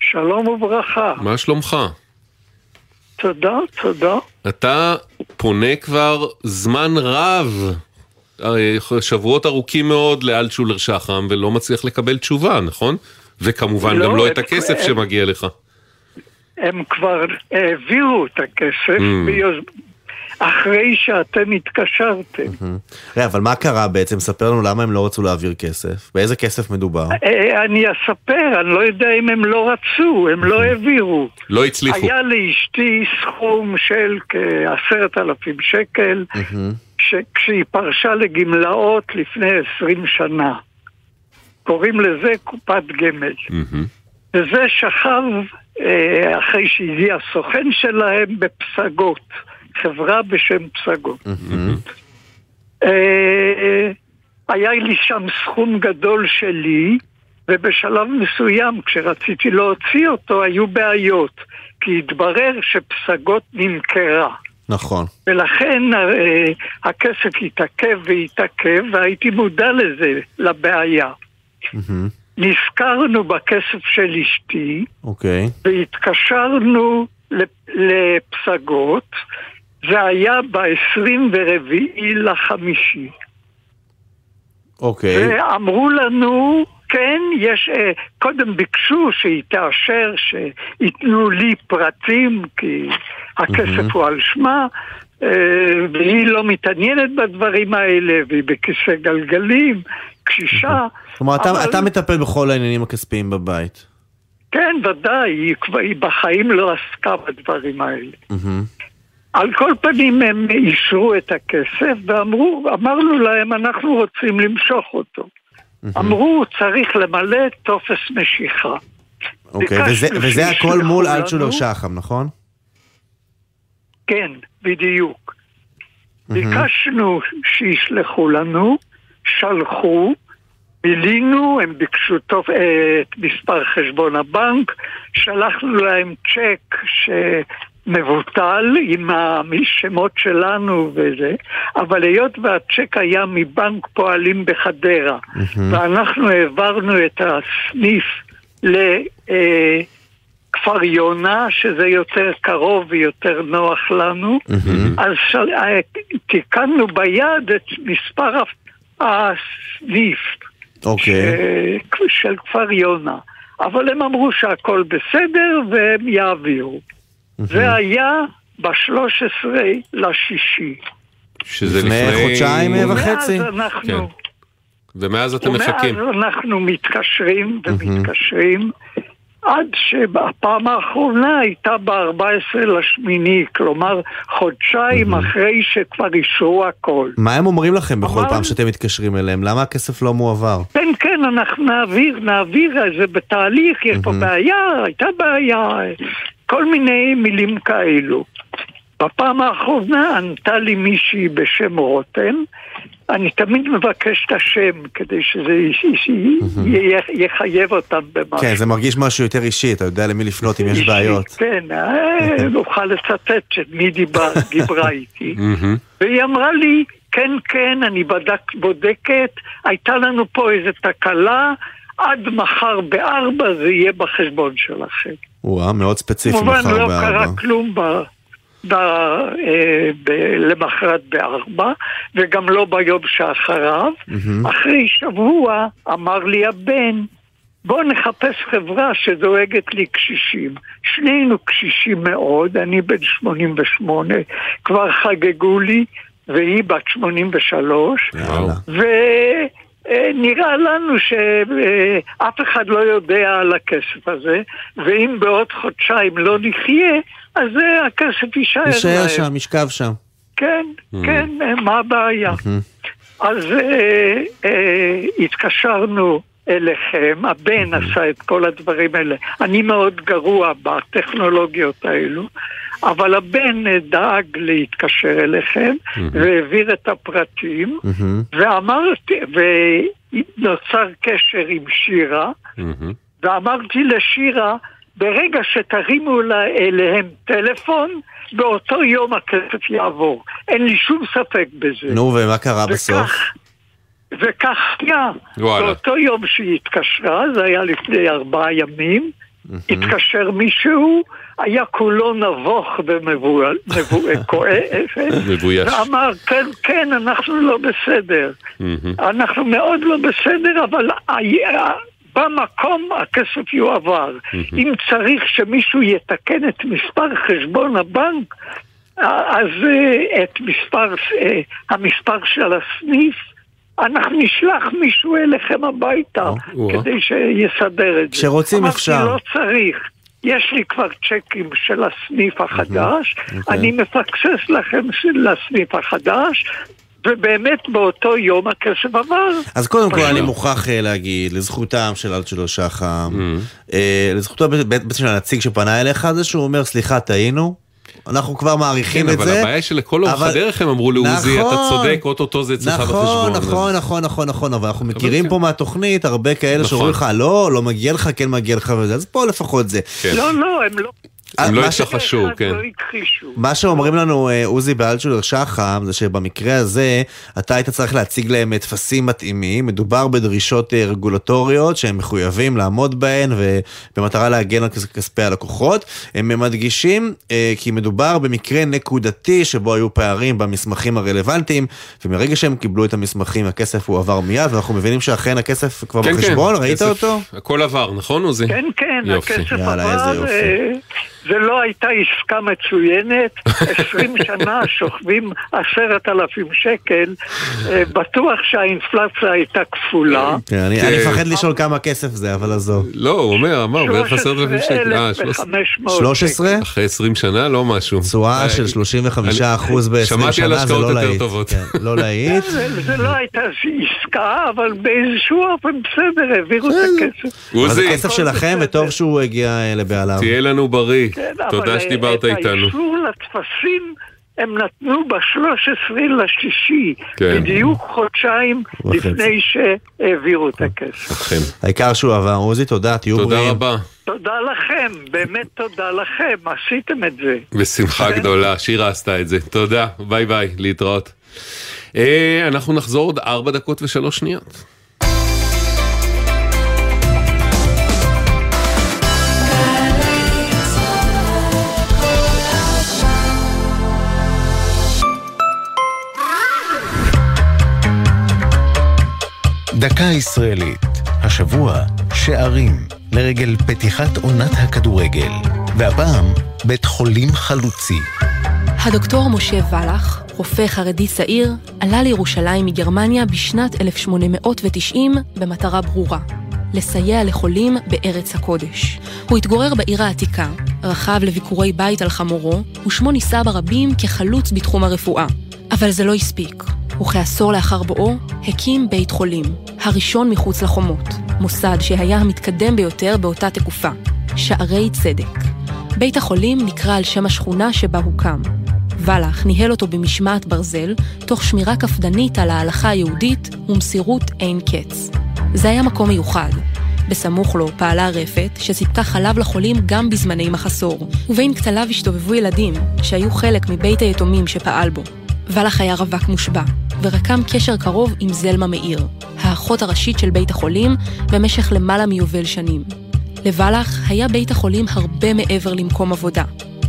שלום וברכה. מה שלומך? תודה, תודה. אתה פונה כבר זמן רב, שבועות ארוכים מאוד לאל שולר שחם, ולא מצליח לקבל תשובה, נכון? וכמובן גם לא את הכסף שמגיע לך. הם כבר העבירו את הכסף אחרי שאתם התקשרתם. אבל מה קרה בעצם? ספר לנו למה הם לא רצו להעביר כסף. באיזה כסף מדובר? אני אספר, אני לא יודע אם הם לא רצו, הם לא העבירו. לא הצליחו. היה לאשתי סכום של כ10,000 שקל, כשהיא פרשה לגמלאות לפני 20 שנה. קוראים לזה קופת גמל. וזה שכב אחרי שהגיע סוכן שלהם בפסגות. חברה בשם פסגות. היה לי שם סכום גדול שלי, ובשלב מסוים כשרציתי להוציא אותו היו בעיות, כי התברר שפסגות נמכרה. נכון. ולכן הכסף התעכב והתעכב, והייתי מודע לזה, לבעיה. נזכרנו בכסף של אשתי, והתקשרנו לפסגות, זה היה ב-24/5. אוקיי. ואמרו לנו, כן, יש, קודם ביקשו שהיא תאשר, שיתנו לי פרטים, כי הכסף הוא על שמה, והיא לא מתעניינת בדברים האלה, והיא בכיסא גלגלים, קשישה. כלומר, אתה מטפל בכל העניינים הכספיים בבית. כן, ודאי, היא בחיים לא עסקה בדברים האלה. על כל פנים הם אישרו את הכסף, ואמרנו להם, אנחנו רוצים למשוך אותו. אמרו, צריך למלא טופס משיכה. אוקיי, וזה הכל מול אלצ'ולר שחם, נכון? כן, בדיוק. ביקשנו שישלחו לנו, שלחו, בילינו, הם ביקשו את מספר חשבון הבנק, שלחנו להם צ'ק שמבוטל עם השמות שלנו וזה, אבל היות והצ'ק היה מבנק פועלים בחדרה, ואנחנו העברנו את הסניף לכפר יונה, שזה יותר קרוב ויותר נוח לנו, אז תיקנו ביד את מספר הסניף של כפר יונה, אבל הם אמרו שהכל בסדר והם יעבירו. זה היה ב13/6, שזה לפני חודשיים וחצי. ומאז אתם מחכים? ומאז אנחנו מתקשרים ומתקשרים, עד שהפעם האחרונה הייתה ב14/8, כלומר חודשיים אחרי שכבר אישרו הכל. מה הם אומרים לכם בכל פעם שאתם מתקשרים אליהם? למה הכסף לא מועבר? כן, כן, אנחנו נעביר, זה בתהליך, יש פה בעיה, הייתה בעיה, כל מיני מילים כאלו. בפעם האחרונה ענתה לי מישהי בשם רותם, אני תמיד מבקש את השם כדי שזה אישי יחייב אותם במשהו. כן, זה מרגיש משהו יותר אישי, אתה יודע למי לפנות אם יש בעיות. כן, נוכל לצטט שמי דיברה איתי. והיא אמרה לי, כן, כן, אני בודקת, הייתה לנו פה איזו תקלה, עד מחר ב-4 זה יהיה בחשבון שלכם. וואה, מאוד ספציפי מחר ב-4. כמובן לא קרה כלום למחרת ב-4, וגם לא ביום שאחריו. אחרי שבוע אמר לי הבן, בוא נחפש חברה שדואגת לי קשישים. שנינו קשישים מאוד, אני בן 88, כבר חגגו לי, והיא בת 83. נראה לנו שאף אחד לא יודע על הכסף הזה, ואם בעוד חודשיים לא נחיה, אז הכסף יישאר שם, ישכב שם. כן, כן, מה הבעיה? אז התקשרנו אליכם, הבן עשה את כל הדברים האלה. אני מאוד גרוע בטכנולוגיות האלו, אבל הבן דאג להתקשר אליכם, והעביר את הפרטים, ואמרתי, ונוצר קשר עם שירה, ואמרתי לשירה, ברגע שתרימו אליהם טלפון, באותו יום הכסף יעבור. אין לי שום ספק בזה. נו, ומה קרה בסוף? וכך היה, באותו יום שהיא התקשרה, זה היה לפני 4 ימים, התקשר מישהו, היה כולו נבוך ומבויש, ואמר, כן, כן, אנחנו לא בסדר, אנחנו מאוד לא בסדר, אבל במקום הכסף יועבר. אם צריך שמישהו יתקן את מספר חשבון הבנק, אז את המספר של הסניף, אנחנו נשלח מישהו אליכם הביתה כדי שיסדר את זה. כשרוצים אפשר. אמרתי, לא צריך. יש לי כבר צ'קים של הסניף החדש, אני מפקסס לכם של הסניף החדש, ובאמת באותו יום הכסף עבר. אז קודם כל אני מוכרח להגיד, לזכותם של אלצ'ולר שחם, לזכותו בעצם של הנציג שפנה אליך, זה שהוא אומר, סליחה, טעינו, אנחנו כבר מעריכים את זה. אבל הבעיה שלכל אורך הדרך הם אמרו לעוזי, אתה צודק, אותו זה אצלך בחשבון. נכון, אבל אנחנו מכירים פה מהתוכנית, הרבה כאלה שאומרים לך, לא מגיע לך, כן מגיע לך, אז פה לפחות זה. לא, הם לא... הם לא התשחשו, כן. מה שאומרים לנו, עוזי באלצ'ולר שחם, זה שבמקרה הזה, אתה היית צריך להציג להם תפסים מתאימים, מדובר בדרישות רגולטוריות, שהם מחויבים לעמוד בהן, ובמטרה להגן על כספי הלקוחות. הם מדגישים, כי מדובר במקרה נקודתי, שבו היו פערים במסמכים הרלוונטיים, ומרגע שהם קיבלו את המסמכים, הכסף הוא עבר מיד, ואנחנו מבינים שאכן הכסף כבר בחשבון, ראית אותו? הכל עבר, נכון עוזי? כן, הכסף עבר. זה לא הייתה עסקה מצוינת, 20 שנה שוכבים 10,000 שקל, בטוח שהאינפלציה הייתה כפולה. אני מפחד לשאול כמה כסף זה, אבל עזוב. לא, הוא אומר, בערך 10,000 שקל. 13? אחרי 20 שנה, לא משהו. צועה של 35% ב-20 שנה, זה לא להיט. שמעתי על השקעות יותר טובות. לא להיט. זה לא הייתה עסקה, אבל באיזשהו אופן בסדר, העבירו את הכסף. זה כסף שלכם, וטוב שהוא הגיע לבעליו. תהיה לנו בריא. תודה שדיברת איתנו. את האישור לטפסים הם נתנו ב13.6, בדיוק חודשיים לפני שהעבירו את הכסף. העיקר שהוא עבר, עוזי, תודה, תהיו בריאים. תודה רבה. תודה לכם, באמת תודה לכם, עשיתם את זה. בשמחה גדולה, שירה עשתה את זה. תודה, ביי ביי, להתראות. אנחנו נחזור עוד 4 דקות ו3 שניות. דקה ישראלית, השבוע שערים לרגל פתיחת עונת הכדורגל, והפעם בית חולים חלוצי. הדוקטור משה ולח, רופא חרדי צעיר, עלה לירושלים מגרמניה בשנת 1890 במטרה ברורה, לסייע לחולים בארץ הקודש. הוא התגורר בעיר העתיקה, רכב לביקורי בית על חמורו, ושמו נישא ברבים כחלוץ בתחום הרפואה. אבל זה לא הספיק. וכעשור לאחר בואו, הקים בית חולים, הראשון מחוץ לחומות, מוסד שהיה המתקדם ביותר באותה תקופה, שערי צדק. בית החולים נקרא על שם השכונה שבה הוקם. ולח ניהל אותו במשמעת ברזל, תוך שמירה קפדנית על ההלכה היהודית ומסירות אין קץ. זה היה מקום מיוחד. בסמוך לו פעלה רפת שסיפקה חלב לחולים גם בזמני מחסור, ובין קטליו השתובבו ילדים שהיו חלק מבית היתומים שפעל בו. ולח היה רווק מושבע, ורקם קשר קרוב עם זלמה מאיר, האחות הראשית של בית החולים, במשך למעלה מיובל שנים. לוולח היה בית החולים הרבה מעבר למקום עבודה.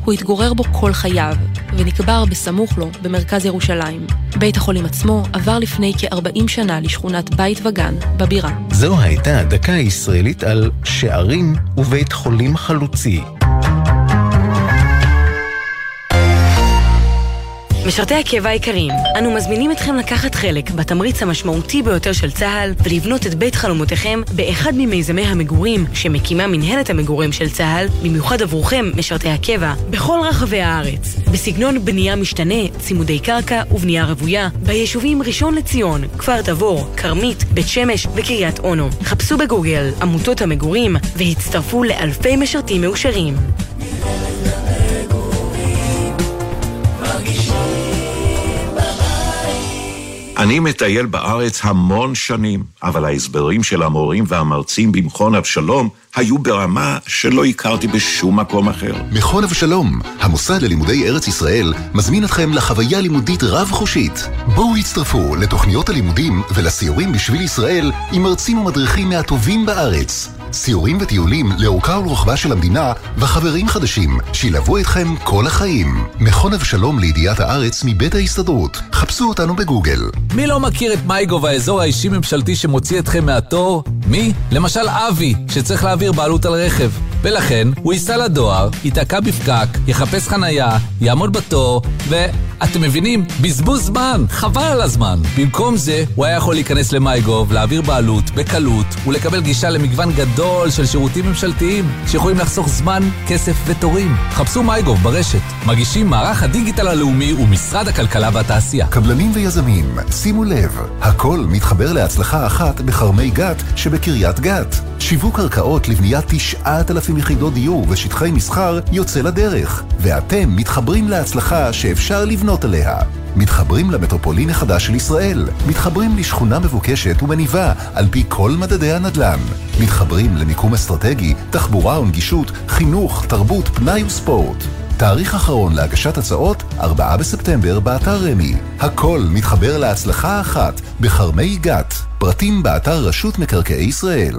הוא התגורר בו כל חייו, ונקבר בסמוך לו במרכז ירושלים. בית החולים עצמו עבר לפני כ-40 שנה לשכונת בית וגן בבירה. זו הייתה דקה ישראלית על שערים ובית חולים חלוצי. משרתי הקבע העיקרים, אנו מזמינים אתכם לקחת חלק בתמריץ המשמעותי ביותר של צה"ל ולבנות את בית חלומותיכם באחד ממיזמי המגורים שמקימה מנהלת המגורים של צה"ל, במיוחד עבורכם משרתי הקבע, בכל רחבי הארץ. בסגנון בנייה משתנה, צימודי קרקע ובנייה רבויה, ביישובים ראשון לציון, כפר דבור, קרמית, בית שמש וקריית אונו. חפשו בגוגל עמותות המגורים והצטרפו לאלפי משרתים מאושרים. אני מטייל בארץ המון שנים, אבל ההסברים של המורים והמרצים במכון אבשלום היו ברמה שלא הכרתי בשום מקום אחר. מכון אבשלום, המוסד ללימודי ארץ ישראל, מזמין אתכם לחוויה לימודית רב-חושית. בואו יצטרפו לתוכניות הלימודים ולסיורים בשביל ישראל עם מרצים ומדריכים מהטובים בארץ. סיורים וטיולים לאורכה ולרוחבה של המדינה וחברים חדשים שילוו אתכם כל החיים. מכון אבשלום לידיעת הארץ מבית ההסתדרות. חפשו אותנו בגוגל. מי לא מכיר את מייגוב, האזור האישי ממשלתי שמוציא אתכם מהתור? מי? למשל אבי, שצריך להעביר בעלות על רכב. ולכן הוא ייסע לדואר, ייתקע בפקק, יחפש חנייה, יעמוד בתור, ואתם מבינים? בזבוז זמן, חבל על הזמן. במקום זה, הוא היה יכול להיכנס למייגוב, להעביר בעלות, בקלות, ולקבל גישה למגוון גדול של שירותים ממשלתיים, שיכולים לחסוך זמן, כסף ותורים. חפשו מייגוב ברשת. מגישים מערך הדיגיטל הלאומי ומשרד הכלכלה והתעשייה. קבלנים ויזמים, שימו לב, הכל מתחבר להצלחה אחת בחרמי גת שבקריית גת. שיווק קרקעות לבניית 9,000 יחידות דיור ושטחי מסחר יוצא לדרך, ואתם מתחברים להצלחה שאפשר לבנות עליה. מתחברים למטרופולין החדש של ישראל, מתחברים לשכונה מבוקשת ומניבה על פי כל מדדי הנדל"ן, מתחברים למיקום אסטרטגי, תחבורה ונגישות, חינוך, תרבות, פנאי וספורט. תאריך אחרון להגשת הצעות, 4 בספטמבר באתר רמי. הכל מתחבר להצלחה אחת בחרמי גת. פרטים באתר רשות מקרקעי ישראל.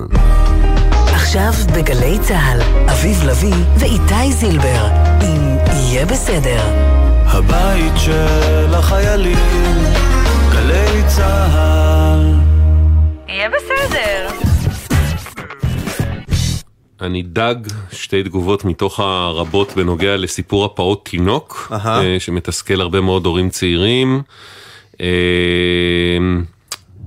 עכשיו בגלי צהל, אביב לוי ואיתי זילבר, אם יהיה בסדר. הבית של החיילים, גלי צהל. יהיה בסדר. אני דג שתי תגובות מתוך הרבות בנוגע לסיפור הפעוט תינוק, שמתסכל הרבה מאוד הורים צעירים.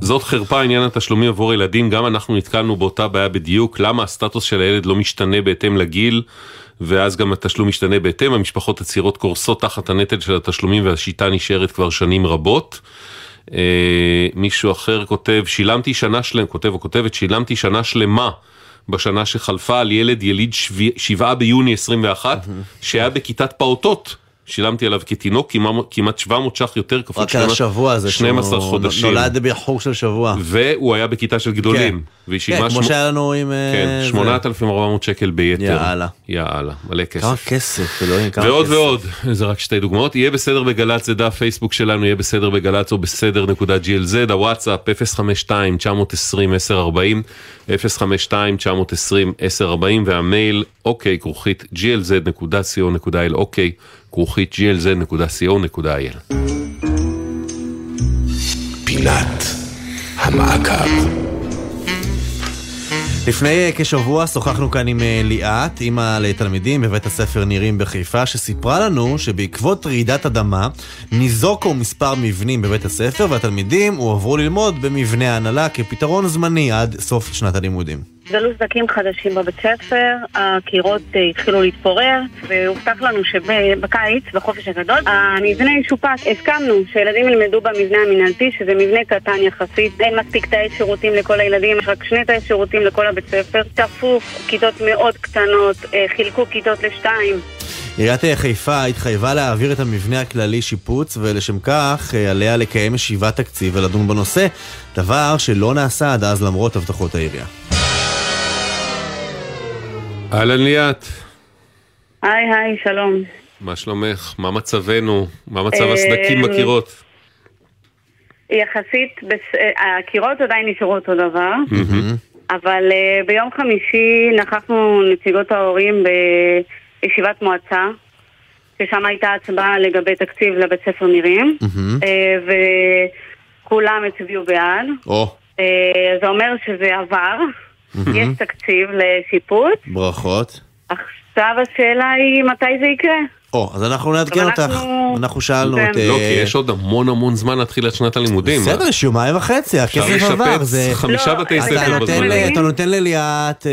זאת חרפה עניין התשלומי עבור ילדים, גם אנחנו נתקלנו באותה בעיה בדיוק, למה הסטטוס של הילד לא משתנה בהתאם לגיל, ואז גם התשלום משתנה בהתאם, המשפחות הצעירות קורסות תחת הנטל של התשלומים, והשיטה נשארת כבר שנים רבות. מישהו אחר כותב, שילמתי שנה שלמה, כותב או כותבת, שילמתי שנה שלמה, בשנה שחלפה על יליד 7 ביוני 21, שהיה בכיתת פעוטות, שילמתי עליו כתינוק, כמעט 700 ש"ח יותר, כפות 12 חודשים. נולד בחוג של שבוע. והוא היה בכיתה של גדולים. כן, כמו שהיה לנו עם... כן, 8,400 שקל ביתר. יאללה, מלא כסף. כמה כסף, אלוהים, כמה כסף. ועוד ועוד, זה רק שתי דוגמאות. יהיה בסדר בגלץ, זה דף פייסבוק שלנו, יהיה בסדר בגלץ או בסדר.glz, הוואטסאפ 052-920-1040, 052-920-1040, והמייל ok@glz.co.il, ok@glz.co.il. פינת המעקב. לפני כשבוע שוחחנו כאן עם ליאת, אמא לתלמידים בבית הספר נירים בחיפה, שסיפרה לנו שבעקבות רעידת אדמה ניזוקו מספר מבנים בבית הספר, והתלמידים הועברו ללמוד במבנה ההנהלה כפתרון זמני עד סוף שנת הלימודים. גלו סדקים חדשים בבית ספר, הקירות התחילו להתפורר, והובטח לנו שבקיץ, בחופש הגדול, המבנה ישופץ. הסכמנו שילדים ילמדו במבנה המנהלתי, שזה מבנה קטן יחסית, אין מספיק תאי שירותים לכל הילדים, יש רק 2 תאי שירותים לכל הבית ספר, תפוף כיתות מאוד קטנות, חילקו כיתות ל2. עיריית חיפה התחייבה להעביר את המבנה הכללי שיפוץ, ולשם כך עליה לקיים ישיבת תקציב ולדון בנושא, דבר שלא נעשה עד אז למרות הבטחות העירייה. אהלן ליאת. היי, שלום. מה שלומך? מה מצבנו? מה מצב הסדקים בקירות? יחסית, הקירות עדיין נשארו אותו דבר, אבל ביום חמישי נכחנו נציגות ההורים בישיבת מועצה, ששם הייתה הצבעה לגבי תקציב לבית ספר נירים, וכולם הצביעו בעד. זה אומר שזה עבר. יש תקציב לשיפוט. ברכות. עכשיו השאלה היא מתי זה יקרה. אז אנחנו נעדכן אותך. אנחנו שאלנו את... לא, כי יש עוד המון זמן להתחיל את שנת הלימודים. בסדר, יש 1.5 ימים, הכסף עבר. לשפץ 5 בתי ספר בזמן. אתה נותן לליאת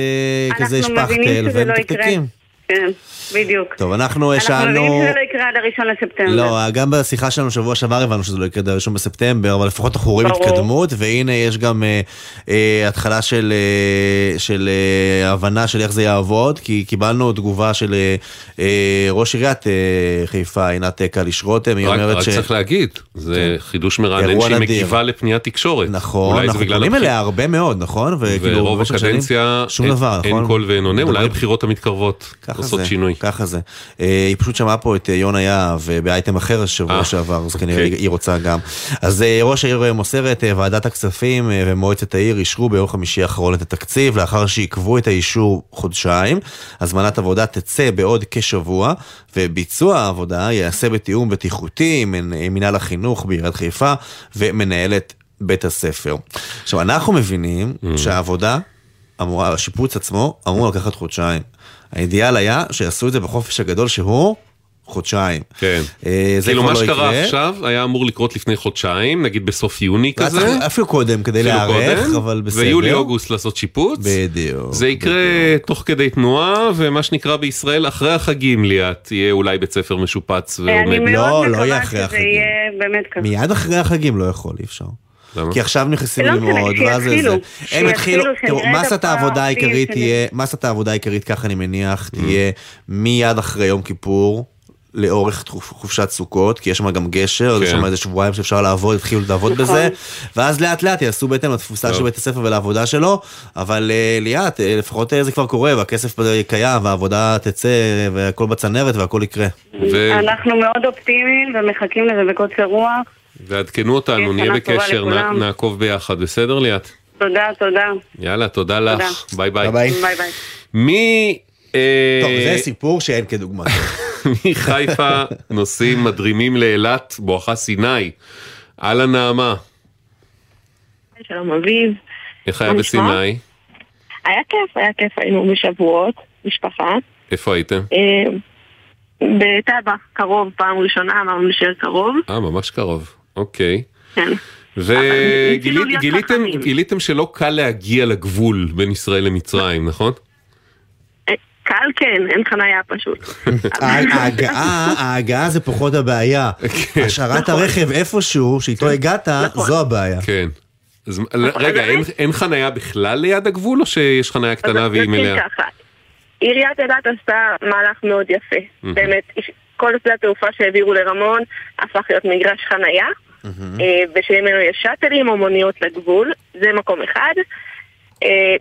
כזה שפח תל ומתקתקים. כן, בדיוק. טוב, אנחנו שאלנו... זה לא יקרה עד 1 בספטמבר. לא, גם בשיחה שלנו שבוע שעבר הבנו שזה לא יקרה עד 1 בספטמבר, אבל לפחות אנחנו רואים התקדמות, והנה יש גם התחלה של הבנה של איך זה יעבוד, כי קיבלנו תגובה של ראש עיריית חיפה, עינת קלישרותם, היא אומרת ש... רק צריך להגיד, זה חידוש מרענן שהיא מגיבה לפניית תקשורת. נכון, אנחנו קוראים אליה הרבה מאוד, נכון? ורוב הקדנציה אין קול ואין עונה, אולי הבחירות המתקרבות. ככה זה. היא פשוט שמעה פה את יונה יהב באייטם אחר שבוע שעבר, אז כנראה היא רוצה גם. אז ראש העיר מוסרת, ועדת הכספים ומועצת העיר אישרו ביום חמישי האחרון את התקציב, לאחר שעיכבו את האישור חודשיים. הזמנת עבודה תצא בעוד כשבוע, וביצוע העבודה יעשה בתיאום בטיחותי מנהל החינוך בעיריית חיפה ומנהלת בית הספר. עכשיו, אנחנו מבינים שהעבודה, השיפוץ עצמו, אמור לקחת חודשיים. האידיאל היה שיעשו את זה בחופש הגדול שהוא חודשיים. כן. כאילו מה שקרה עכשיו היה אמור לקרות לפני חודשיים, נגיד בסוף יוני כזה. אפילו קודם כדי להערך, אבל בסדר. ויולי-אוגוסט לעשות שיפוץ. בדיוק. זה יקרה תוך כדי תנועה, ומה שנקרא בישראל אחרי החגים ליאת, תהיה אולי בית ספר משופץ. אני מאוד מקווה שזה יהיה באמת ככה. מיד אחרי החגים לא יכול, אי אפשר. כי עכשיו נכנסים ללמוד, הם התחילו, מסת העבודה העיקרית ככה אני מניח תהיה מיד אחרי יום כיפור לאורך חופשת סוכות, כי יש שם גם גשר, יש שם איזה שבועיים שאפשר לעבוד, התחילו לעבוד בזה, ואז לאט לאט יעשו בהתאם לתפוסה של בית הספר ולעבודה שלו, אבל ליאת, לפחות זה כבר קורה, והכסף קיים, והעבודה תצא, והכל בצנרת והכל יקרה. אנחנו מאוד אופטימיים ומחכים לזה בקוצר רוח. ועדכנו אותנו, נהיה בקשר, נעקוב ביחד, בסדר ליאת? תודה, תודה. יאללה, תודה לך, ביי ביי. מי... טוב, זה סיפור שאין כדוגמת. מחיפה נוסעים מדרימים לאילת, בואכה סיני. אלה נעמה. שלום אביב. איך היה בסיני? היה כיף, היה כיף, היינו בשבועות, משפחה. איפה הייתם? בטאבה, קרוב, פעם ראשונה, אמרנו נשאר קרוב. ממש קרוב, אוקיי. כן. וגיליתם שלא קל להגיע לגבול בין ישראל למצרים, נכון? קל כן, אין חנייה פשוט. ההגעה זה פחות הבעיה. השארת הרכב איפשהו, שאיתו הגעת, זו הבעיה. כן. רגע, אין חנייה בכלל ליד הגבול, או שיש חנייה קטנה והיא מלאה? עיריית אילת עשתה מהלך מאוד יפה. באמת, כל שדה תעופה שהעבירו לרמון הפך להיות מגרש חנייה, ושמנו יש שאטלים או מוניות לגבול, זה מקום אחד.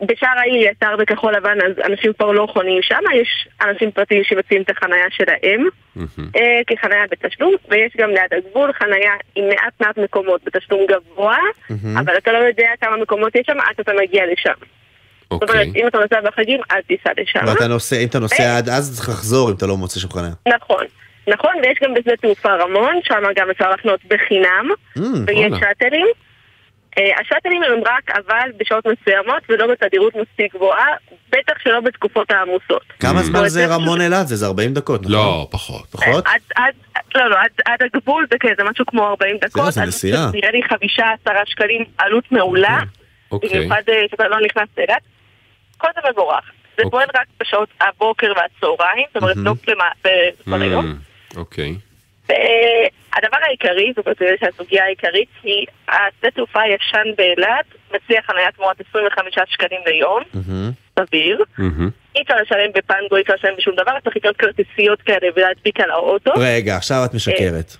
בשער העיר יצר בכחול לבן, אז אנשים פה לא חונים שם, יש אנשים פרטיים שמציעים את החנייה שלהם, כחנייה בתשלום, ויש גם ליד הגבול חנייה עם מעט מקומות בתשלום גבוה, אבל אתה לא יודע כמה מקומות יש שם, אז אתה מגיע לשם. זאת אומרת, אם אתה נוסע בחגים, אל תיסע לשם. אם אתה נוסע עד אז, צריך לחזור אם אתה לא מוצא שם חניה. נכון, נכון, ויש גם בשדה תעופה רמון, שם גם אפשר לחנות בחינם, ויש שאטלים. השאטלים הם רק אבל בשעות מסוימות, ולא בתדירות מספיק גבוהה, בטח שלא בתקופות העמוסות. כמה זמן זה רמון אילת? זה 40 דקות, נכון? לא, פחות. לא, עד הגבול זה משהו כמו 40 דקות. זה נסיעה. נראה לי 15 שקלים, עלות מעולה. במיוחד שאתה לא נכנס לאילת. כל זה מבורך. זה פועל רק בשעות הבוקר והצהריים, זאת אומרת, לא בכל היום. אוקיי. הדבר העיקרי, זאת אומרת, שהסוגיה העיקרית היא, השדה תעופה הישן באילת, מציע חנייה תמורת 25 שקלים ליום, סביר. אי אפשר לשלם בפנגו, אי אפשר לשלם בשום דבר, צריך לקנות כרטיסיות כאלה ולהדביק על האוטו. רגע, עכשיו את משקרת.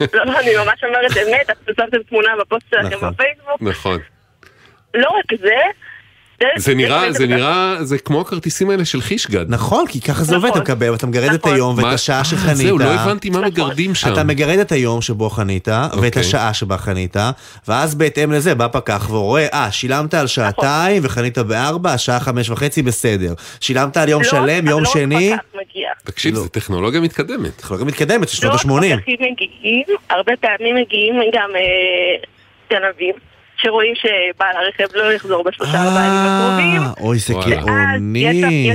לא, אני ממש אומרת אמת, את פרסמתם תמונה בפוסט שלכם בפייסבוק. נכון. לא רק זה... זה נראה, זה כמו הכרטיסים האלה של חישגד. נכון, כי ככה זה עובד, אתה מגרד את היום ואת השעה שחנית. זהו, לא הבנתי מה מגרדים שם. אתה מגרד את היום שבו חנית, ואת השעה שבה חנית, ואז בהתאם לזה בא פקח ורואה, שילמת על שעתיים וחנית ב4, השעה 5:30 בסדר. שילמת על יום שלם, יום שני. תקשיב, זו טכנולוגיה מתקדמת. טכנולוגיה מתקדמת, שנות ה-80. הרבה פעמים מגיעים גם גנבים. שרואים שבעל הרכב לא יחזור בשלושה הבאים הקרובים. אוי, זה כעוני.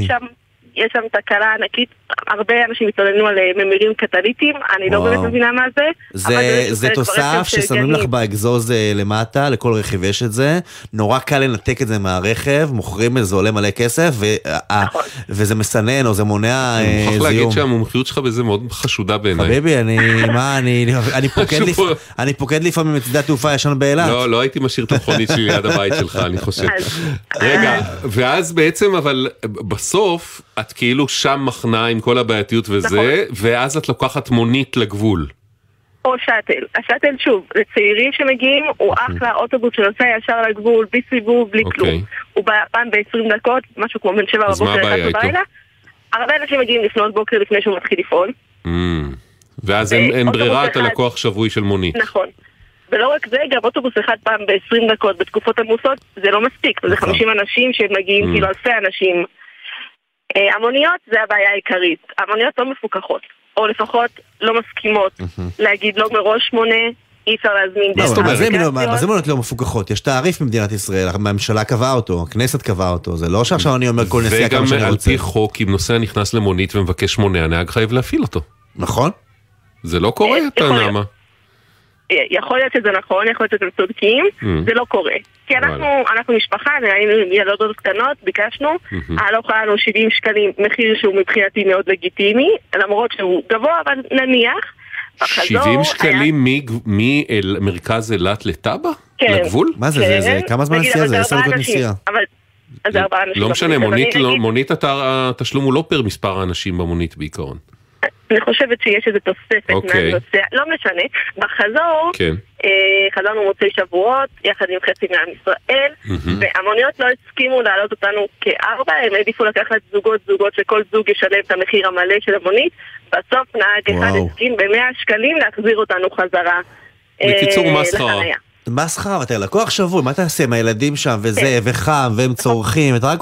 יש שם תקלה ענקית, הרבה אנשים התעלנו על ממירים קטליטיים, אני לא באמת מבינה מה זה. זה תוסף ששמים לך באגזוז למטה, לכל רכיב יש את זה, נורא קל לנתק את זה מהרכב, מוכרים את זה עולה מלא כסף, וזה מסנן או זה מונע זיום. אני מוכרח להגיד שהמומחיות שלך בזה מאוד חשודה בעיניי. חביבי, אני פוקד לפעמים את שדה תעופה ישן באילת. לא הייתי משאיר את המכונית שלי ליד הבית שלך, אני חושב. רגע, ואז בעצם, אבל בסוף את כאילו שם מחנה עם כל הבעייתיות וזה, ואז את לוקחת מונית לגבול. או שטל. השטל שוב, לצעירים שמגיעים, הוא אחלה אוטובוס שנוסע ישר לגבול, בלי סיבוב, בלי כלום. הוא בא פעם ב-20 דקות, משהו כמו בין 7 בבוקר אחת בלילה. הרבה אנשים מגיעים לפנות בוקר לפני שהוא מתחיל לפעול. ואז אין ברירה, אתה לקוח שבוי של מונית. נכון. ולא רק זה, גם אוטובוס אחד פעם ב-20 דקות בתקופות עמוסות, זה לא מספיק. זה 50 אנשים שמגיעים, כאילו אלפי אנשים. המוניות זה הבעיה העיקרית. המוניות לא מפוקחות, או לפחות לא מסכימות. להגיד לא מראש 8, אי אפשר להזמין דרך. מה זה מוניות לא מפוקחות? יש תעריף במדינת ישראל, הממשלה קבעה אותו, הכנסת קבעה אותו, זה לא שעכשיו אני אומר כל נסיעה כמה שאני רוצה. וגם על פי חוק, אם נוסע נכנס למונית ומבקש 8, הנהג חייב להפעיל אותו. נכון? זה לא קורה, תנמה. יכול להיות שזה נכון, יכול להיות שאתם צודקים, זה לא קורה. כי אנחנו משפחה, היינו ילדות קטנות, ביקשנו, הלוך לנו 70 שקלים, מחיר שהוא מבחינתי מאוד לגיטימי, למרות שהוא גבוה, אבל נניח. 70 שקלים ממרכז אילת לטאבה? לגבול? מה זה? כמה זמן נסיעה? זה 10 דקות נסיעה. לא משנה, מונית התשלום הוא לא פר מספר האנשים במונית בעיקרון. אני חושבת שיש איזו תוספת מהנוסע, לא משנה. בחזור, חזרנו מוצאי שבועות, יחד עם חצי מעם ישראל, והמוניות לא הסכימו להעלות אותנו כארבע, הם העדיפו לקחת זוגות, שכל זוג ישלם את המחיר המלא של המונית, בסוף נהג אחד הסכים ב100 שקלים להחזיר אותנו חזרה. בקיצור, מה שכרה, אתה לקוח שבוע, מה תעשה עם הילדים שם וזה, וחם, והם צורכים, אתה רק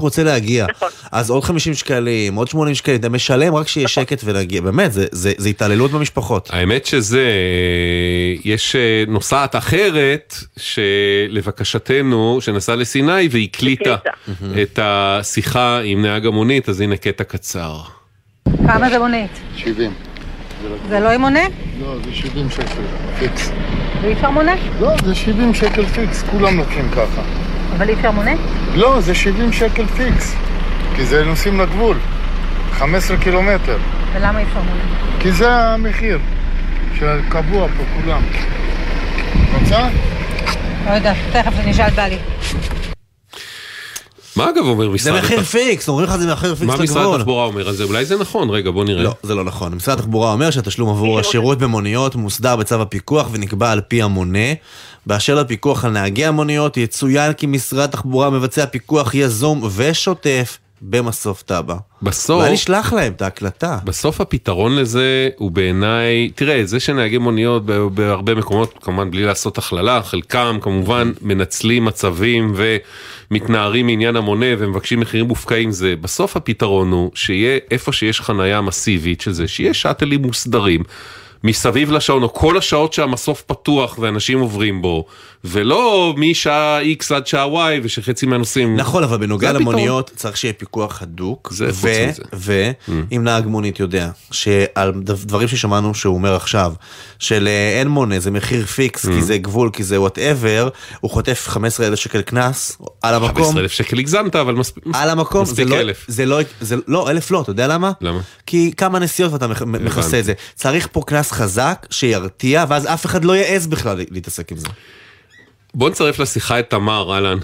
רוצה להגיע, אז עוד 50 שקלים, עוד 80 שקלים, אתה משלם רק שיהיה שקט ולהגיע, באמת, זה התעללות במשפחות. האמת שזה, יש נוסעת אחרת, שלבקשתנו, שנסעה לסיני, והיא קליטה את השיחה עם נהג המונית, אז הנה קטע קצר. כמה זה מונית? 70. זה לא עם מונה? לא, זה 70 שקל, פיקס. זה אפשר מונה? לא, זה 70 שקל פיקס, כולם לוקחים ככה. אבל אפשר מונה? לא, זה 70 שקל פיקס, כי זה נוסעים לגבול, 15 קילומטר. ולמה אפשר מונה? כי זה המחיר של קבוע פה, כולם. רוצה? לא יודע, תכף זה נשאל בעלי. מה אגב אומר משרד התחבורה? זה מחיר פיקס, אומרים לך זה מחיר פיקס לגבול. מה משרד התחבורה אומר? אולי זה נכון, רגע בוא נראה. לא, זה לא נכון. משרד התחבורה אומר שהתשלום עבור השירות במוניות מוסדר בצו הפיקוח ונקבע על פי המונה. באשר לפיקוח על נהגי המוניות יצוין כי משרד התחבורה מבצע פיקוח יזום ושוטף במסוף טאבה. בסוף... אולי נשלח להם את ההקלטה. בסוף הפתרון לזה הוא בעיניי... תראה, זה שנהגי מוניות בהרבה מקומות, כמובן בלי לעשות הכללה, חלקם כמובן מנצלים מצבים ומתנערים מעניין המונה ומבקשים מחירים מופקעים זה. בסוף הפתרון הוא שיהיה איפה שיש חנייה מסיבית של זה, שיהיה שאטלים מוסדרים מסביב לשעון, או כל השעות שהמסוף פתוח ואנשים עוברים בו, ולא משעה X עד שעה Y, ושחצי מהנוסעים... נכון, אבל בנוגע למוניות צריך שיהיה פיקוח הדוק, ואם נהג מונית יודע, שעל דברים ששמענו שהוא אומר עכשיו, של אין מונה, זה מחיר פיקס, כי זה גבול, כי זה whatever, הוא חוטף 15,000 שקל קנס, על המקום... 15,000 שקל הגזמת, אבל מספיק אלף. על המקום, זה לא, 1,000 לא, אתה יודע למה? למה? כי כמה נסיעות ואתה מכסה את זה. צריך פה קנס חזק שירתיע, ואז אף אחד לא יעז בכלל להתעסק עם זה. בוא נצרף לשיחה את תמר, אלן.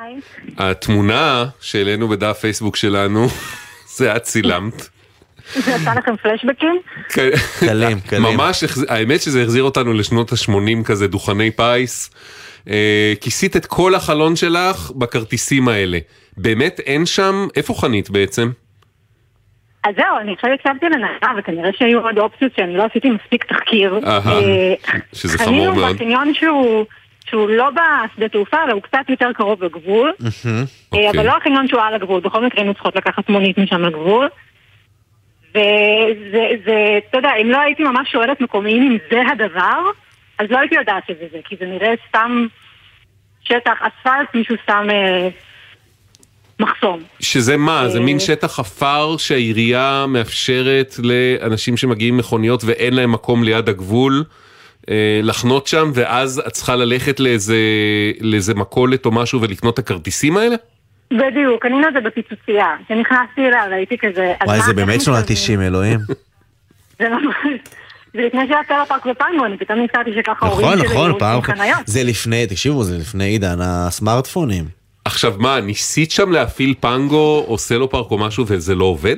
היי. התמונה שאלינו בדף פייסבוק שלנו, זה את צילמת. זה עשה לכם פלשבקים? קלים, קלים. ממש, האמת שזה החזיר אותנו לשנות ה-80 כזה, דוכני פייס. כיסית את כל החלון שלך בכרטיסים האלה. באמת אין שם, איפה חנית בעצם? אז זהו, אני עכשיו הקשבתי לנהרה, וכנראה שהיו עוד אופציות שאני לא עשיתי מספיק תחקיר. שזה חמור מאוד. חניון שהוא לא בשדה תעופה, אלא הוא קצת יותר קרוב לגבול. אבל לא החניון שהוא על הגבול, בכל מקרה היינו צריכות לקחת מונית משם לגבול. וזה, אתה יודע, אם לא הייתי ממש שואלת מקומיים אם זה הדבר, אז לא הייתי יודעת שזה זה, כי זה נראה סתם שטח אספלט, מישהו סתם... מחסום. שזה מה? זה מין שטח אפר שהעירייה מאפשרת לאנשים שמגיעים מכוניות ואין להם מקום ליד הגבול לחנות שם, ואז את צריכה ללכת לאיזה מקולת או משהו ולקנות את הכרטיסים האלה? בדיוק, אני לא זה בפיצוצייה. כשנכנסתי אליה, ראיתי כזה... וואי, זה באמת שנות 90, אלוהים. זה ממש... זה לפני שהיה פרפארק ופנגו, אני פתאום נצטרתי שככה הורים שלי... נכון, פעם אחת. זה לפני, תקשיבו, זה לפני עידן הסמארטפונים. עכשיו מה, ניסית שם להפעיל פנגו או סלופארק או משהו וזה לא עובד?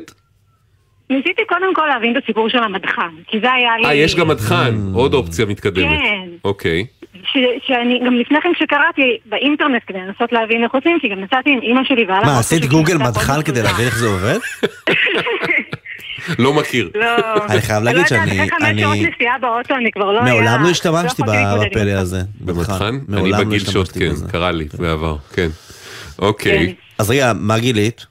ניסיתי קודם כל להבין את הסיפור של המדחן, כי זה היה לי... יש גם מדחן, עוד אופציה מתקדמת. כן. אוקיי. שאני גם לפני כן שקראתי באינטרנט כדי לנסות להבין איך עושים, כי גם נסעתי עם אמא שלי ועלה... מה, עשית גוגל מדחן כדי להבין איך זה עובד? לא מכיר. אני חייב להגיד שאני... מעולם לא השתמשתי בפלא הזה. במדחן? אני בגיל שעות, כן, קרה לי בעבר, כן. אוקיי. אז רגע, מה גילית?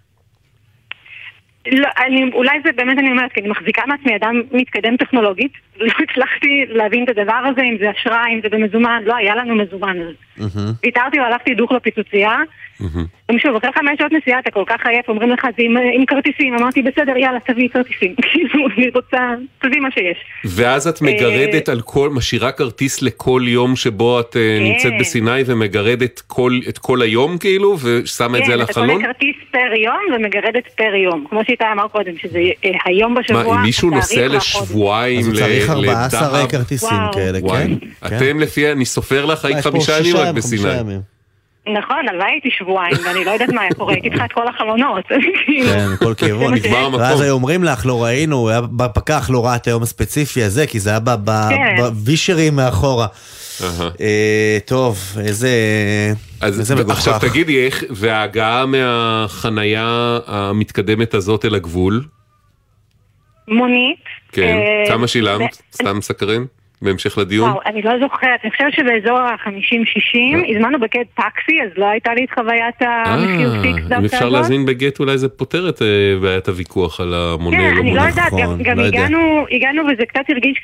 לא, אולי זה באמת אני אומרת, כי אני מחזיקה מעצמי אדם מתקדם טכנולוגית, הצלחתי להבין את הדבר הזה, אם זה אשראי, אם זה במזומן, לא היה לנו מזומן. ויתרתי והלכתי דוח לפיצוצייה, ומשוב, אחרי 5 שעות נסיעה, אתה כל כך עייף, אומרים לך, זה עם כרטיסים, אמרתי, בסדר, יאללה, תביא כרטיסים, כאילו, אני רוצה, תביא מה שיש. ואז את מגרדת על כל, משאירה כרטיס לכל יום שבו את נמצאת בסיני, ומגרדת את כל היום, כאילו, ושמה את זה על החלון? כן, אתה קונה כרטיס פר יום, ומגרדת פר יום, כמו שאתה אמר קודם, שזה היום בשבוע. מה, אם מישהו נוסע לשבועיים, אז צריך 14 כרטיסים כאלה, כן? אתם לפי, אני סופר לך, היית 5 ימים רק בסיני. נכון, הלוואי הייתי שבועיים, ואני לא יודעת מה היה קורה, הייתי צריכה את כל החלונות. כן, כל כאבון. ואז היו אומרים לך, לא ראינו, בפקח לא ראית היום הספציפי הזה, כי זה היה בווישרים מאחורה. טוב, איזה מגוחך. עכשיו תגידי איך, וההגעה מהחנייה המתקדמת הזאת אל הגבול? מונית. כן, כמה שילמת? סתם סקרן? בהמשך לדיון? וואו, אני לא זוכרת, אני חושבת שבאזור ה-50-60 הזמנו בגט טקסי, אז לא הייתה לי את חוויית המחיר פיקס דווקא. אם אפשר להזמין בגט, אולי זה פותר את בעיית הוויכוח על המונה. כן, אני לא יודעת, גם הגענו וזה קצת הרגיש,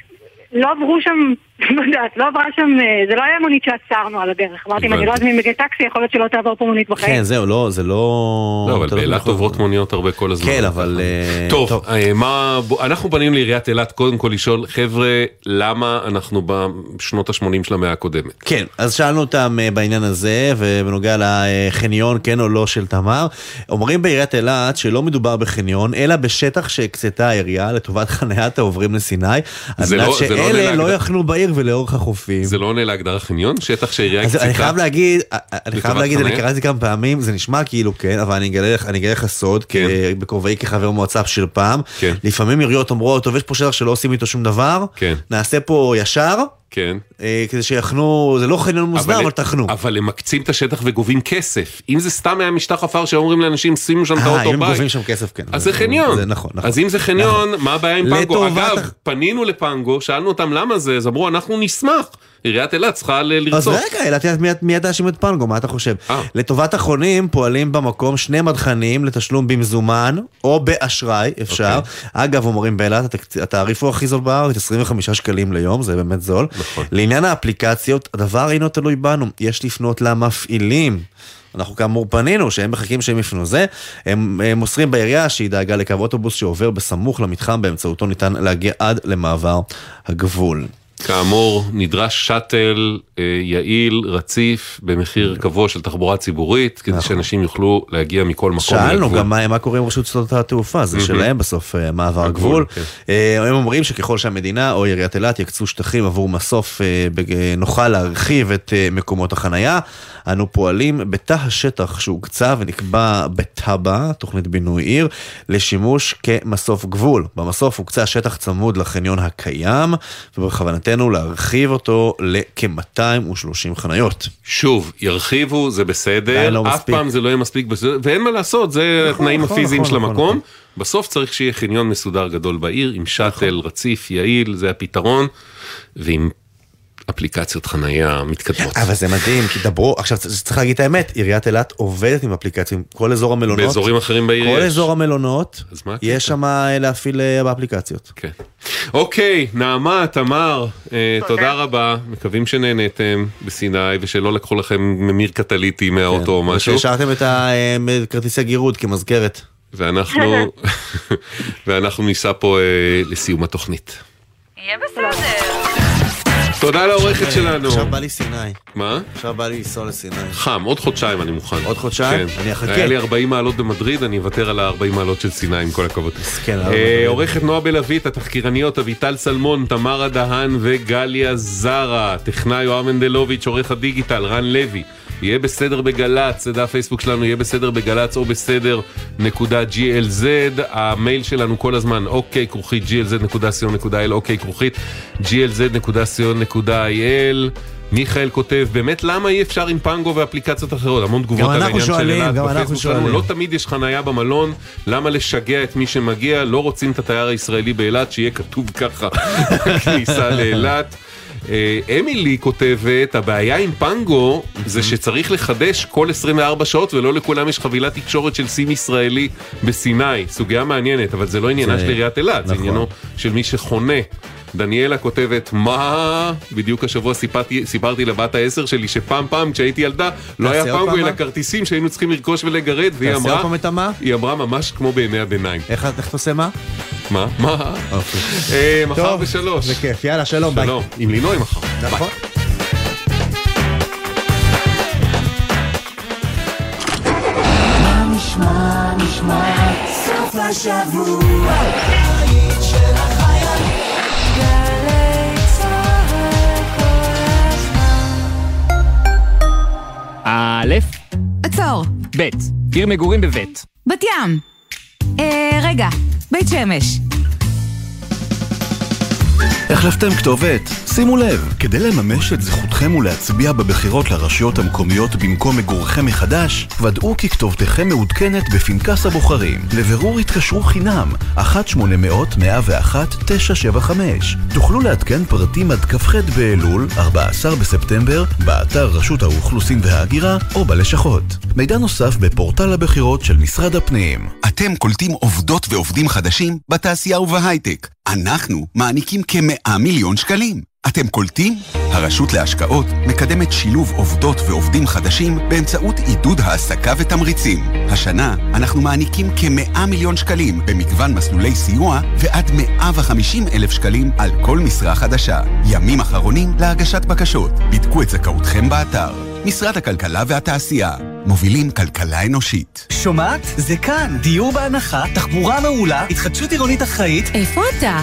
לא עברו שם, לא יודעת, לא עברה שם, זה לא היה מונית שעצרנו על הדרך. אמרתי, אם אני לא אזמין בגט טקסי, יכול להיות שלא תעבור פה מונית בחיים. כן, זהו, לא, זה לא... לא, אבל באילת עוברות מוניות הרבה כל הזמן. כן, אבל... טוב, אנחנו פנינו לעיריית אילת, קודם כל לשאול, חבר'ה, למה אנחנו בשנות ה-80 של המאה הקודמת? כן, אז שאלנו אותם בעניין הזה, ובנוגע לחניון, כן או לא של תמר, אומרים בעיריית אילת שלא מדובר בחניון, אלא בשטח שהקצתה העירייה לטובת חניית העוברים לסיני, שאלה לא יחנו בעיר ולאורך החופים. זה לא עונה להגדרה חניון? שטח שהעירייה הקציתה? אני חייב להגיד, אני קראתי כמה פעמים, זה נשמע כאילו כן, אבל אני אגלה לך סוד, בקרובעי כחבר מועצה של פעם, לפעמים עיריות אומרות, טוב, יש פה שטח שלא עושים איתו שום דבר, נעשה פה ישר, כדי שיחנו, זה לא חניון מוסדר, אבל תחנו. אבל הם מקצים את השטח וגובים כסף. אם זה סתם היה משטח עפר שאומרים לאנשים, שימו שם את האוטו ביי. אם גובים שם כסף, כן. אז זה חניון. אז אם זה חניון, מה הבעיה עם פנגו? אגב, פנינו לפנגו, שאלנו אותם למה זה, אז אמרו, אנחנו נשמח. עיריית אילת צריכה לרצות. אז רגע, אילת מיד האשים את פנגו, מה אתה חושב? לטובת החונים פועלים במקום 2 מדחנים לתשלום במזומן או באשראי, אפשר. אגב, אומרים באילת, התעריף הוא הכי זול בארץ, 25 שקלים ליום, זה באמת זול. לעניין האפליקציות, הדבר אינו תלוי בנו, יש לפנות למפעילים. אנחנו כאמור פנינו, שהם מחכים שהם יפנו זה, הם מוסרים בעירייה שהיא דאגה לקו אוטובוס שעובר בסמוך למתחם, באמצעותו ניתן להגיע עד למעבר הגבול. כאמור, נדרש שטל יעיל, רציף, במחיר קבוע של תחבורה ציבורית, כדי שאנשים יוכלו להגיע מכל מקום. שאלנו גם מה קורה עם רשות שדות התעופה, זה שלהם בסוף מעבר הגבול. הם אומרים שככל שהמדינה או עיריית אילת יקצו שטחים עבור מסוף, נוכל להרחיב את מקומות החנייה. אנו פועלים בתא השטח שהוקצה ונקבע בטאבה, תוכנית בינוי עיר, לשימוש כמסוף גבול. במסוף הוקצה שטח צמוד לחניון הקיים, ובכוונתנו להרחיב אותו לכ-230 חניות. שוב, ירחיבו, זה בסדר, אף פעם זה לא יהיה מספיק בסדר, ואין מה לעשות, זה התנאים הפיזיים של המקום. בסוף צריך שיהיה חניון מסודר גדול בעיר, עם שטל, רציף, יעיל, זה הפתרון, ועם אפליקציות חנייה מתקדמות. אבל זה מדהים, כי דברו, עכשיו צריך להגיד את האמת, עיריית אילת עובדת עם אפליקציות, כל אזור המלונות, באזורים אחרים בעיר, כל אזור המלונות, יש שם להפעיל באפליקציות. כן. אוקיי, נעמה, תמר, תודה רבה, מקווים שנהנתם בסיני, ושלא לקחו לכם ממיר קטליטי מהאוטו או משהו. וששארתם את כרטיסי גירוד כמזכרת. ואנחנו ניסע פה לסיום התוכנית. יהיה בסדר. תודה לעורכת שלנו. עכשיו בא לי סיני. מה? עכשיו בא לי לנסוע לסיני. חם, עוד 2 חודשים אני מוכן. עוד 2 חודשים? אני אחכה. היה לי 40 מעלות במדריד, אני אוותר על 40 מעלות של סיני, עם כל הכבוד. עורכת נועה בלווית, התחקירניות, אביטל סלמון, תמרה דהן וגליה זרה, טכנאי יואב מנדלוביץ', עורך הדיגיטל, רן לוי. יהיה בסדר בגלץ, דף הפייסבוק שלנו יהיה בסדר בגלץ או בסדר.glz, המייל שלנו כל הזמן, ok@glz.co.il, ok@glz.co.il. מיכאל כותב, באמת למה אי אפשר עם פנגו ואפליקציות אחרות? המון תגובות על העניין של אילת בפייסבוק שלנו. לא תמיד יש חנייה במלון, למה לשגע את מי שמגיע? לא רוצים את התייר הישראלי באילת, שיהיה כתוב ככה, כניסה לאילת. אמילי כותבת, הבעיה עם פנגו זה שצריך לחדש כל 24 שעות ולא לכולם יש חבילת תקשורת של סים ישראלי בסיני. סוגיה מעניינת, אבל זה לא עניינה של עיריית אילת, זה עניינו של מי שחונה דניאלה כותבת, מה? בדיוק השבוע סיפרתי לבת ה10 שלי שפעם כשהייתי ילדה לא היה פנגו אלא כרטיסים שהיינו צריכים לרכוש ולגרד, והיא אמרה, ממש כמו בעיני הביניים. איך אתה עושה מה? מה? מה? מחר ב3. זה כיף, יאללה, שלום, ביי. עם לינוי מחר. נכון. נשמע סוף השבוע א' עצור ב' עיר מגורים בבית בת ים רגע, בית שמש החלפתם כתובת? שימו לב, כדי לממש את זכותכם ולהצביע בבחירות לרשויות המקומיות במקום מגורכם מחדש, ודאו כי כתובתכם מעודכנת בפנקס הבוחרים. לבירור התקשרו חינם, 1-800-101-975. תוכלו לעדכן פרטים עד כ"ח באלול, 14 בספטמבר, באתר רשות האוכלוסין וההגירה או בלשכות. מידע נוסף בפורטל הבחירות של משרד הפנים. אתם קולטים עובדות ועובדים חדשים בתעשייה ובהייטק. אנחנו מעניקים כ100 מיליון שקלים. אתם קולטים? הרשות להשקעות מקדמת שילוב עובדות ועובדים חדשים באמצעות עידוד העסקה ותמריצים. השנה אנחנו מעניקים כ100 מיליון שקלים במגוון מסלולי סיוע ועד 150 אלף שקלים על כל משרה חדשה. ימים אחרונים להגשת בקשות. בדקו את זכאותכם באתר. משרד הכלכלה והתעשייה. מובילים כלכלה אנושית. שומעת? זה כאן. דיור בהנחה, תחבורה מעולה, התחדשות עירונית אחראית. איפה אתה?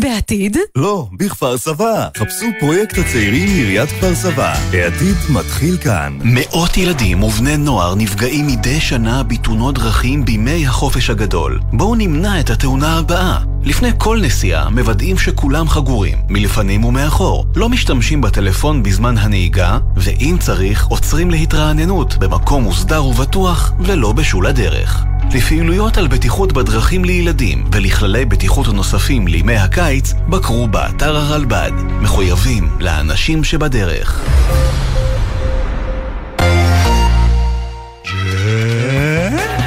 בעתיד? לא, בכפר סבא. חפשו פרויקט הצעירים עיריית כפר סבא. העתיד מתחיל כאן. מאות ילדים ובני נוער נפגעים מדי שנה בתאונות דרכים בימי החופש הגדול. בואו נמנע את התאונה הבאה. לפני כל נסיעה מוודאים שכולם חגורים, מלפנים ומאחור. לא משתמשים בטלפון בזמן הנהיגה, ואם צריך עוצרים להתרעננות במקום מוסדר ובטוח ולא בשול הדרך. לפעילויות על בטיחות בדרכים לילדים ולכללי בטיחות נוספים לימי הקיץ בקרו באתר הרלב"ד. מחויבים לאנשים שבדרך.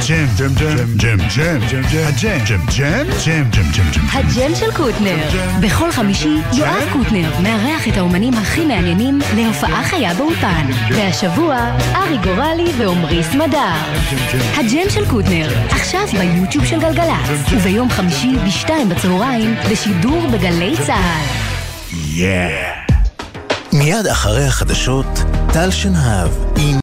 ג'ם, ג'ם, ג'ם, ג'ם, ג'ם, ג'ם, הג'ם, ג'ם, ג'ם, ג'ם, ג'ם, ג'ם, הג'ם של קוטנר. בכל חמישי יואב קוטנר מארח את האומנים הכי מעניינים להופעה חיה באולפן. והשבוע ארי גורלי ועומרי סמדר. הג'ם של קוטנר, עכשיו ביוטיוב של גלגלצ, וביום חמישי ב14:00 בשידור בגלי צה"ל. מיד אחרי החדשות, טל שנהב.